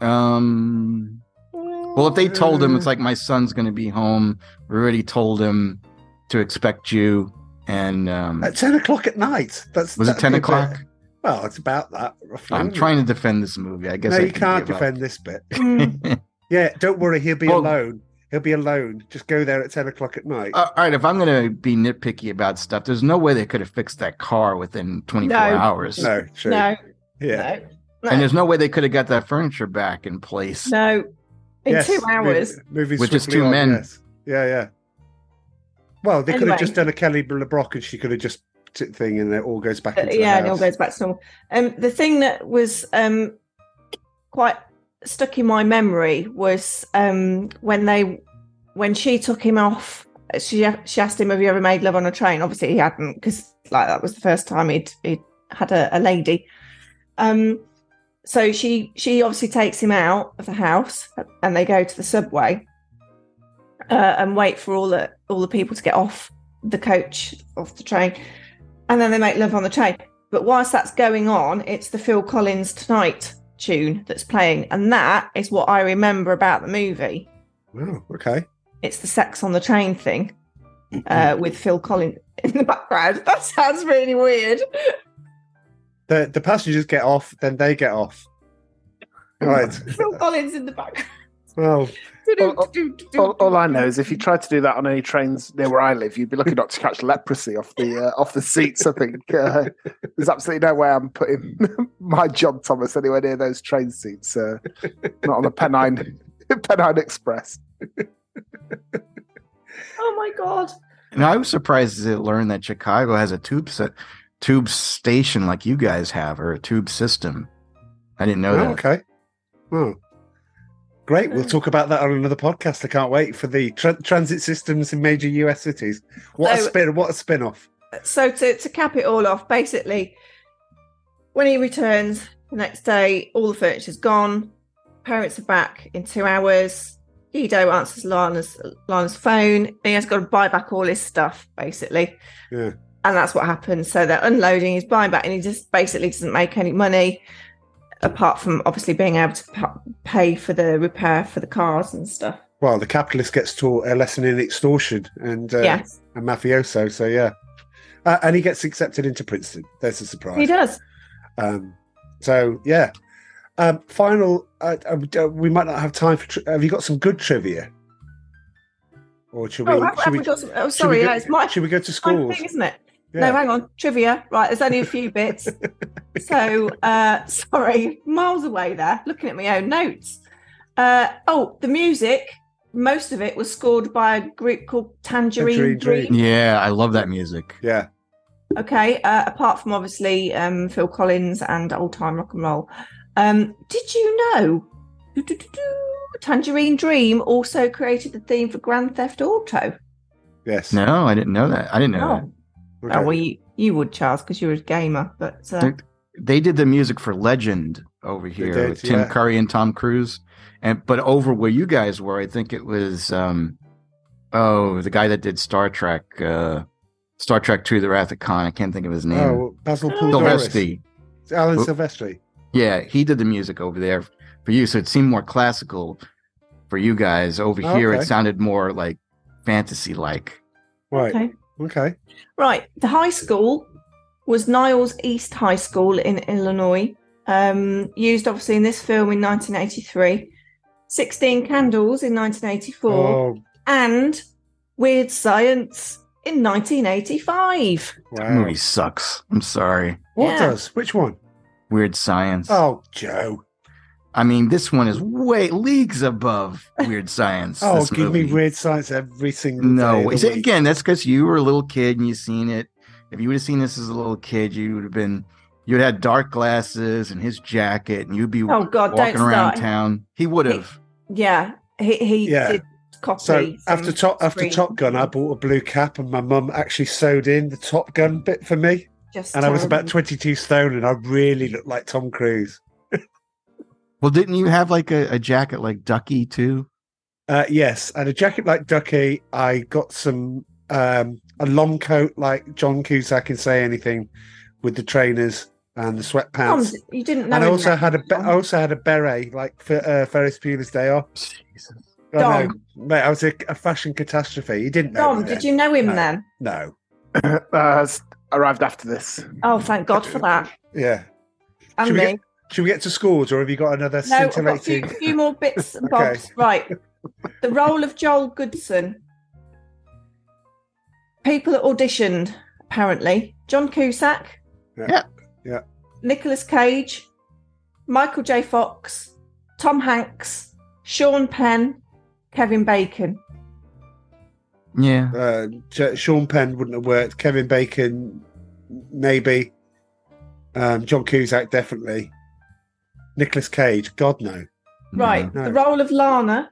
um well, if they told him, it's like my son's going to be home. We already told him to expect you, and um, at ten o'clock at night. That's was it ten o'clock? Bit. Well, it's about that. Roughly. I'm trying to defend this movie. I guess no, I you can't defend up. This bit. Yeah, don't worry. He'll be well, alone. He'll be alone. Just go there at ten o'clock at night. Uh, all right. If I'm going to be nitpicky about stuff, there's no way they could have fixed that car within twenty-four no. hours. No, true. No, yeah, no, no. And there's no way they could have got that furniture back in place. No, in yes, two hours. Movie, with just two on, men. Yes. Yeah, yeah. Well, they anyway. could have just done a Kelly LeBrock, and she could have just. Thing and it all goes back into uh, yeah and it all goes back to normal. Um the thing that was um quite stuck in my memory was um when they when she took him off, she she asked him, have you ever made love on a train? Obviously he hadn't, because like that was the first time he'd he'd had a, a lady. Um so she she obviously takes him out of the house and they go to the subway uh, and wait for all the all the people to get off the coach, off the train. And then they make love on the train. But whilst that's going on, it's the Phil Collins Tonight tune that's playing. And that is what I remember about the movie. Oh, okay. It's the sex on the train thing uh, with Phil Collins in the background. That sounds really weird. The the passengers get off, then they get off. Right. Phil Collins in the background. Well, all, all, all I know is if you tried to do that on any trains near where I live, you'd be lucky not to catch leprosy off the uh, off the seats. I think uh, there's absolutely no way I'm putting my John Thomas anywhere near those train seats. Uh, not on the Pennine Pennine Express. Oh my God! And I was surprised to learn that Chicago has a tube set, tube station like you guys have, or a tube system. I didn't know oh, that. Okay. Ooh. Great. We'll talk about that on another podcast. I can't wait for the tra- transit systems in major U S cities. What so, a spin! What a spin-off. So to, to cap it all off, basically, when he returns the next day, all the furniture's gone. Parents are back in two hours. Edo answers Lana's, Lana's phone. He has got to buy back all his stuff, basically. Yeah. And that's what happens. So they're unloading, he's buying back, and he just basically doesn't make any money. Apart from obviously being able to pay for the repair for the cars and stuff. Well, the capitalist gets taught a lesson in extortion and uh, yes. a mafioso. So yeah, uh, and he gets accepted into Princeton. There's a surprise. He does. Um, so yeah, um, final. Uh, uh, we might not have time for. Tri- have you got some good trivia? Or should we? Oh, have, should have we, we got some, oh sorry, should we go, it's my, should we go to school? Thing, isn't it? Yeah. No, hang on. Trivia. Right, there's only a few bits. So, uh, sorry, miles away there, looking at my own notes. Uh, oh, the music, most of it was scored by a group called Tangerine Dream. Yeah, I love that music. Yeah. Okay, uh, apart from obviously um, Phil Collins and Old Time Rock and Roll. Um, did you know Tangerine Dream also created the theme for Grand Theft Auto? Yes. No, I didn't know that. I didn't know oh. that. Okay. Oh, well, you, you would, Charles, because you're a gamer. But uh... they, they did the music for Legend, over here did, with Tim yeah. Curry and Tom Cruise. And but over where you guys were, I think it was um, oh the guy that did Star Trek, uh, Star Trek two: The Wrath of Khan. I can't think of his name. Oh, Basil Silvestri. Alan Silvestri. Yeah, he did the music over there for you, so it seemed more classical for you guys. Over oh, here, okay. It sounded more like fantasy-like. Right. Okay. okay. Right. The high school was Niles East High School in Illinois. Um, used obviously in this film in nineteen eighty-three, sixteen Candles in nineteen eighty-four, oh. and Weird Science in nineteen eighty-five. Wow. That movie sucks. I'm sorry. What yeah. does? Which one? Weird Science. Oh, Joe. I mean, this one is way leagues above Weird Science. oh, this give movie. me Weird Science every single no, day. No, is it again? That's because you were a little kid and you seen it. If you would have seen this as a little kid, you would have been. You'd had dark glasses and his jacket, and you'd be oh, God, walking around town. He would have. Yeah, he he yeah. did copy. So after Top after Top Gun, I bought a blue cap, and my mum actually sewed in the Top Gun bit for me. Just and I was about twenty-two stone, and I really looked like Tom Cruise. Well, didn't you have like a, a jacket like Ducky too? Uh, yes, I had a jacket like Ducky. I got some um, a long coat like John Cusack in Say Anything, with the trainers and the sweatpants. You didn't know. And I also had a be- I also had a beret like for uh, Ferris Bueller's Day Off. Jesus, I Dom, know. Mate, I was a, a fashion catastrophe. You didn't know. Dom, did then. you know him no. then? No, uh, I arrived after this. Oh, thank God for that. Yeah, and should we me. Get- Should we get to scores, or have you got another no, scintillating? A few, few more bits and bobs. Okay. Right. The role of Joel Goodson. People that auditioned, apparently. John Cusack. Yeah. Yeah. yeah. Nicolas Cage. Michael J. Fox. Tom Hanks. Sean Penn. Kevin Bacon. Yeah. Uh, J- Sean Penn wouldn't have worked. Kevin Bacon, maybe. Um, John Cusack, definitely. Nicolas Cage, God no. Right, no. the role of Lana.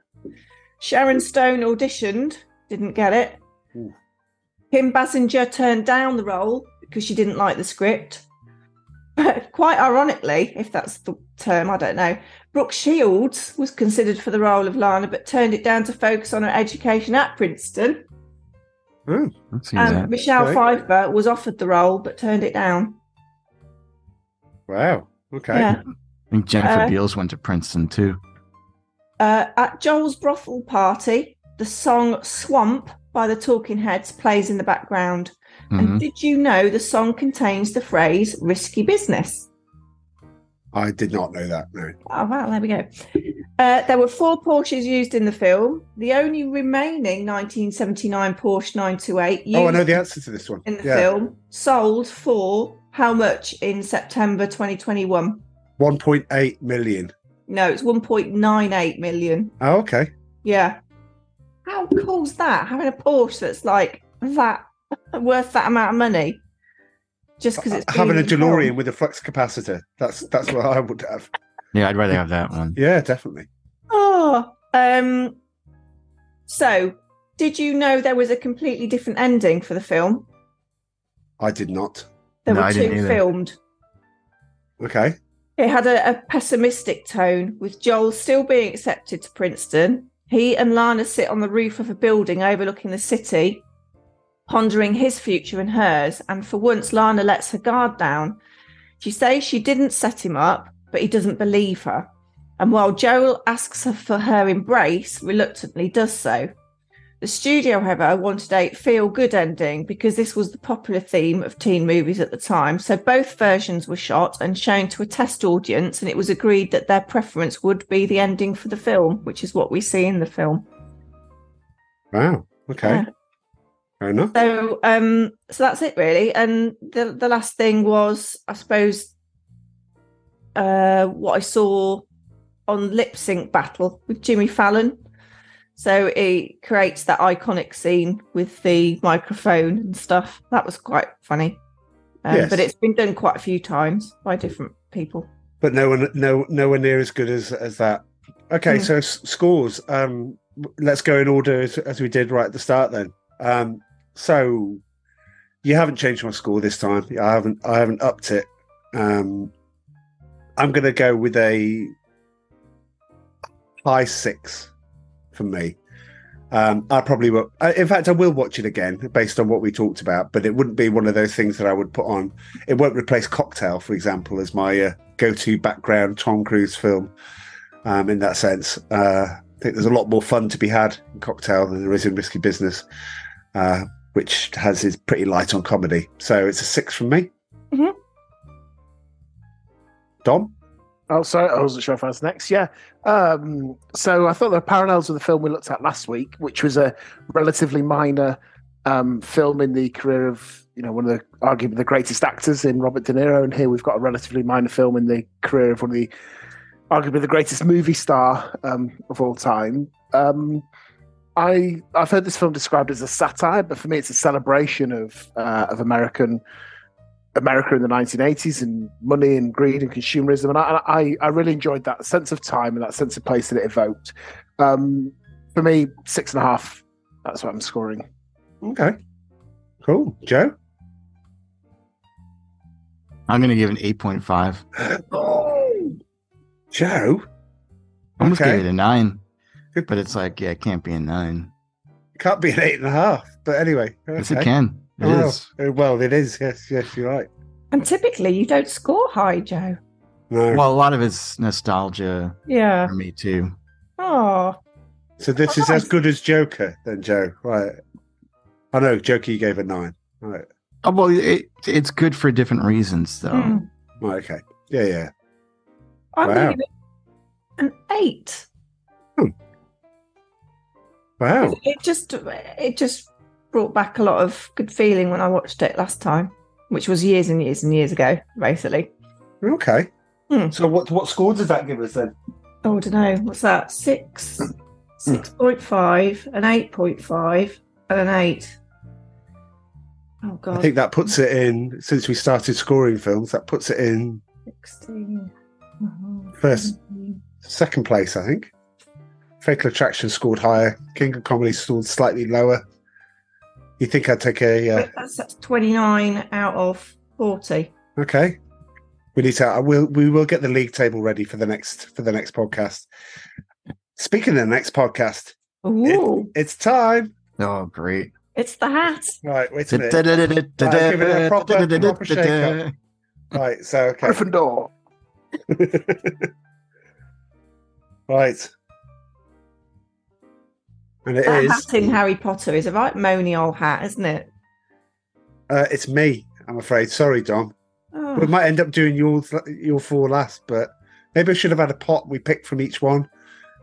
Sharon Stone auditioned, didn't get it. Ooh. Kim Basinger turned down the role because she didn't like the script. But quite ironically, if that's the term, I don't know, Brooke Shields was considered for the role of Lana but turned it down to focus on her education at Princeton. Ooh, that seems and that. Michelle okay. Pfeiffer was offered the role but turned it down. Wow, okay. Yeah. I think Jennifer uh, Beals went to Princeton too. Uh, at Joel's brothel party, the song Swamp by the Talking Heads plays in the background. Mm-hmm. And did you know the song contains the phrase risky business? I did not know that, no. Oh, well, there we go. Uh, there were four Porsches used in the film. The only remaining nineteen seventy-nine Porsche nine two eight used oh, I know the answer to this one. in the yeah. film sold for how much in September twenty twenty-one? one point eight million. No, it's one point nine eight million. Oh, okay. Yeah. How cool's that? Having a Porsche that's like that, worth that amount of money, just because it's having a DeLorean cool. with a flux capacitor. That's that's what I would have. Yeah, I'd rather have that one. Yeah, definitely. Oh, um. So, did you know there was a completely different ending for the film? I did not. There no, were I two filmed. Okay. It had a, a pessimistic tone, with Joel still being accepted to Princeton. He and Lana sit on the roof of a building overlooking the city, pondering his future and hers. And for once, Lana lets her guard down. She says she didn't set him up, but he doesn't believe her. And while Joel asks her for her embrace, reluctantly does so. The studio, however, wanted a feel-good ending because this was the popular theme of teen movies at the time. So both versions were shot and shown to a test audience, and it was agreed that their preference would be the ending for the film, which is what we see in the film. Wow. Okay. Yeah. Fair enough. So, um, so that's it, really. And the the last thing was, I suppose, uh, what I saw on Lip Sync Battle with Jimmy Fallon. So it creates that iconic scene with the microphone and stuff. That was quite funny, um, yes. but it's been done quite a few times by different people. But no one, no, nowhere near as good as as that. Okay, mm. so s- scores. Um, let's go in order as, as we did right at the start. Then, um, so you haven't changed my score this time. I haven't. I haven't upped it. Um, I'm going to go with a high six for me. Um, I probably will. In fact, I will watch it again based on what we talked about, but it wouldn't be one of those things that I would put on. It won't replace Cocktail, for example, as my uh, go-to background Tom Cruise film um, in that sense. Uh, I think there's a lot more fun to be had in Cocktail than there is in Risky Business, uh, which has is pretty light on comedy. So it's a six from me. Mm-hmm. Dom? Oh, sorry, I wasn't sure if I was next. Yeah. Um, so I thought there were parallels with the film we looked at last week, which was a relatively minor um, film in the career of, you know, one of the arguably the greatest actors in Robert De Niro. And here we've got a relatively minor film in the career of one of the arguably the greatest movie star um, of all time. Um, I, I've heard this film described as a satire, but for me, it's a celebration of uh, of American America in the nineteen eighties and money and greed and consumerism. And I, I, I really enjoyed that sense of time and that sense of place that it evoked. Um, for me, six and a half. That's what I'm scoring. Okay. Cool. Joe? I'm going to give an eight point five. Oh, Joe? I almost okay. gave it a nine. Good. But it's like, yeah, it can't be a nine. It can't be an eight and a half. But anyway. Okay. Yes, it can. It well, is. Well, it is. Yes, yes, you're right. And typically, you don't score high, Joe. No. Well, a lot of it's nostalgia. Yeah. For me too. Oh. So this oh, is nice. As good as Joker, then, Joe. Right. I know Joker you gave a nine. Right. Oh well, it, it's good for different reasons, though. Mm. Right, okay. Yeah, yeah. I'm wow. giving it an eight. Hmm. Wow. It, it just, it just. brought back a lot of good feeling when I watched it last time, which was years and years and years ago, basically. Okay. Mm. So what what score does that give us then? Oh, I don't know. What's that? Six, mm. six point five, an eight point five, and an eight. Oh, God. I think that puts it in, since we started scoring films, that puts it in... sixteen. First, second place, I think. Fatal Attraction scored higher. King of Comedy scored slightly lower. You think I'd take a... Uh... That's, that's twenty-nine out of forty. Okay. We need to... I will, we will get the league table ready for the next for the next podcast. Speaking of the next podcast, it, it's time. Oh, great. It's the hat. Right, wait a minute. Right, give it a proper, proper shake-up. Right, so... Okay. Gryffindor. Right. And it that is. Hat in Harry Potter is a right moany old hat, isn't it? Uh, it's me, I'm afraid. Sorry, Dom. Oh. We might end up doing your your four last, but maybe I should have had a pot we picked from each one.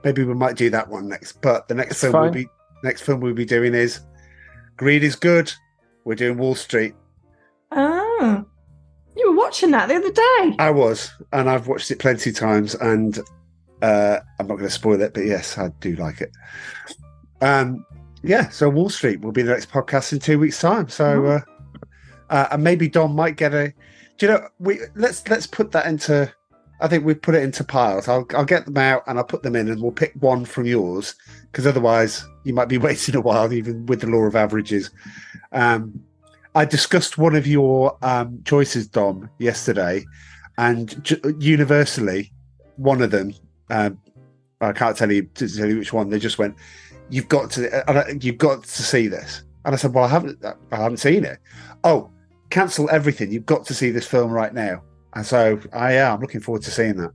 Maybe we might do that one next. But the next film we'll be next film we'll be doing is Greed is Good. We're doing Wall Street. Oh, you were watching that the other day. I was, and I've watched it plenty of times, and uh, I'm not going to spoil it. But yes, I do like it. Um, yeah, so Wall Street will be the next podcast in two weeks' time. So, uh, uh, and maybe Don might get a. Do you know? We let's let's put that into. I think we put it into piles. I'll I'll get them out and I'll put them in, and we'll pick one from yours because otherwise you might be waiting a while, even with the law of averages. Um, I discussed one of your um, choices, Dom, yesterday, and ju- universally, one of them. Um, I can't tell you, tell you which one. They just went. You've got to, you've got to see this. And I said, well, I haven't, I haven't seen it. Oh, cancel everything. You've got to see this film right now. And so I am. I'm looking forward to seeing that.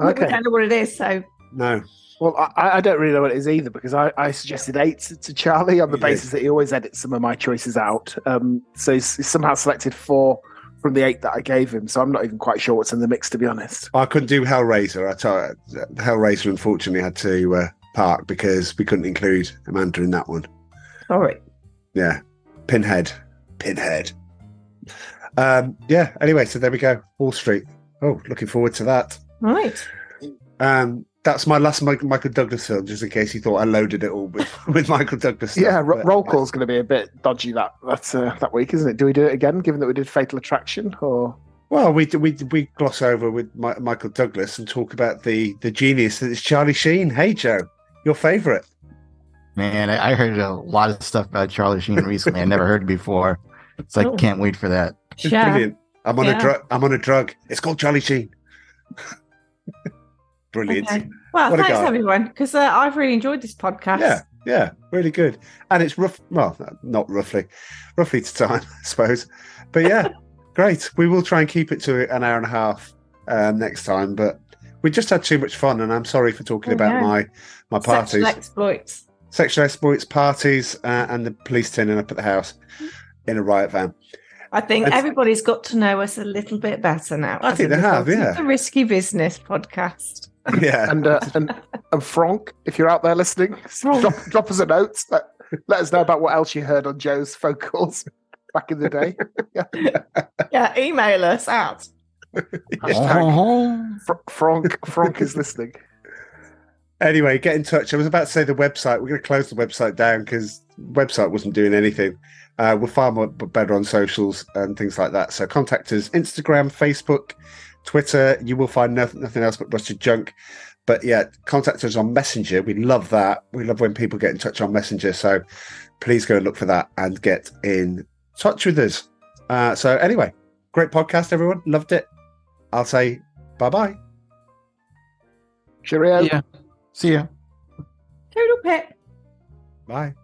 Okay. I don't know what it is. So no. Well, I, I don't really know what it is either because I, I suggested eight to Charlie on the basis that he always edits some of my choices out. Um, so he's, he's somehow selected four from the eight that I gave him, so I'm not even quite sure what's in the mix, to be honest. I couldn't do Hellraiser. I tell you, Hellraiser unfortunately had to. Uh, Park because we couldn't include Amanda in that one. All right. Yeah. Pinhead. Pinhead. Um, yeah. Anyway, so there we go. Wall Street. Oh, looking forward to that. All right. Um, that's my last Michael, Michael Douglas film, just in case you thought I loaded it all with, with Michael Douglas stuff. Yeah, but, roll call's going to be a bit dodgy that that's, uh, that week, isn't it? Do we do it again, given that we did Fatal Attraction? Or Well, we we we gloss over with my, Michael Douglas and talk about the, the genius that is Charlie Sheen. Hey, Joe. Your favorite, man. I heard a lot of stuff about Charlie Sheen recently. I never heard before. It's like, oh. Can't wait for that. It's yeah. Brilliant. I'm on yeah. a drug. I'm on a drug. It's called Charlie Sheen. Brilliant. Okay. Well, what thanks everyone, because uh, I've really enjoyed this podcast. Yeah, yeah, really good. And it's rough, well, not roughly, roughly to time, I suppose. But yeah, great. We will try and keep it to an hour and a half uh, next time, but we just had too much fun, and I'm sorry for talking oh, about no. my, my parties. Sexual exploits. Sexual exploits, parties, uh, and the police turning up at the house in a riot van. I think and everybody's got to know us a little bit better now. I think they have, yeah. It's a Risky Business podcast. Yeah. and, uh, and and Frank, if you're out there listening, drop, drop us a note. Let, let us know about what else you heard on Joe's phone calls back in the day. yeah. yeah, email us out. Hashtag Fr- Frank, Frank is listening. Anyway, get in touch. I was about to say the website. We're going to close the website down because the website wasn't doing anything. Uh, we're far more better on socials and things like that. So contact us, Instagram, Facebook, Twitter. You will find nothing, nothing else but busted junk. But yeah, contact us on Messenger. We love that. We love when people get in touch on Messenger. So please go and look for that and get in touch with us. Uh, so anyway, great podcast, everyone. Loved it. I'll say bye-bye. Cheerio. Yeah. See ya. Toodle pip. Bye.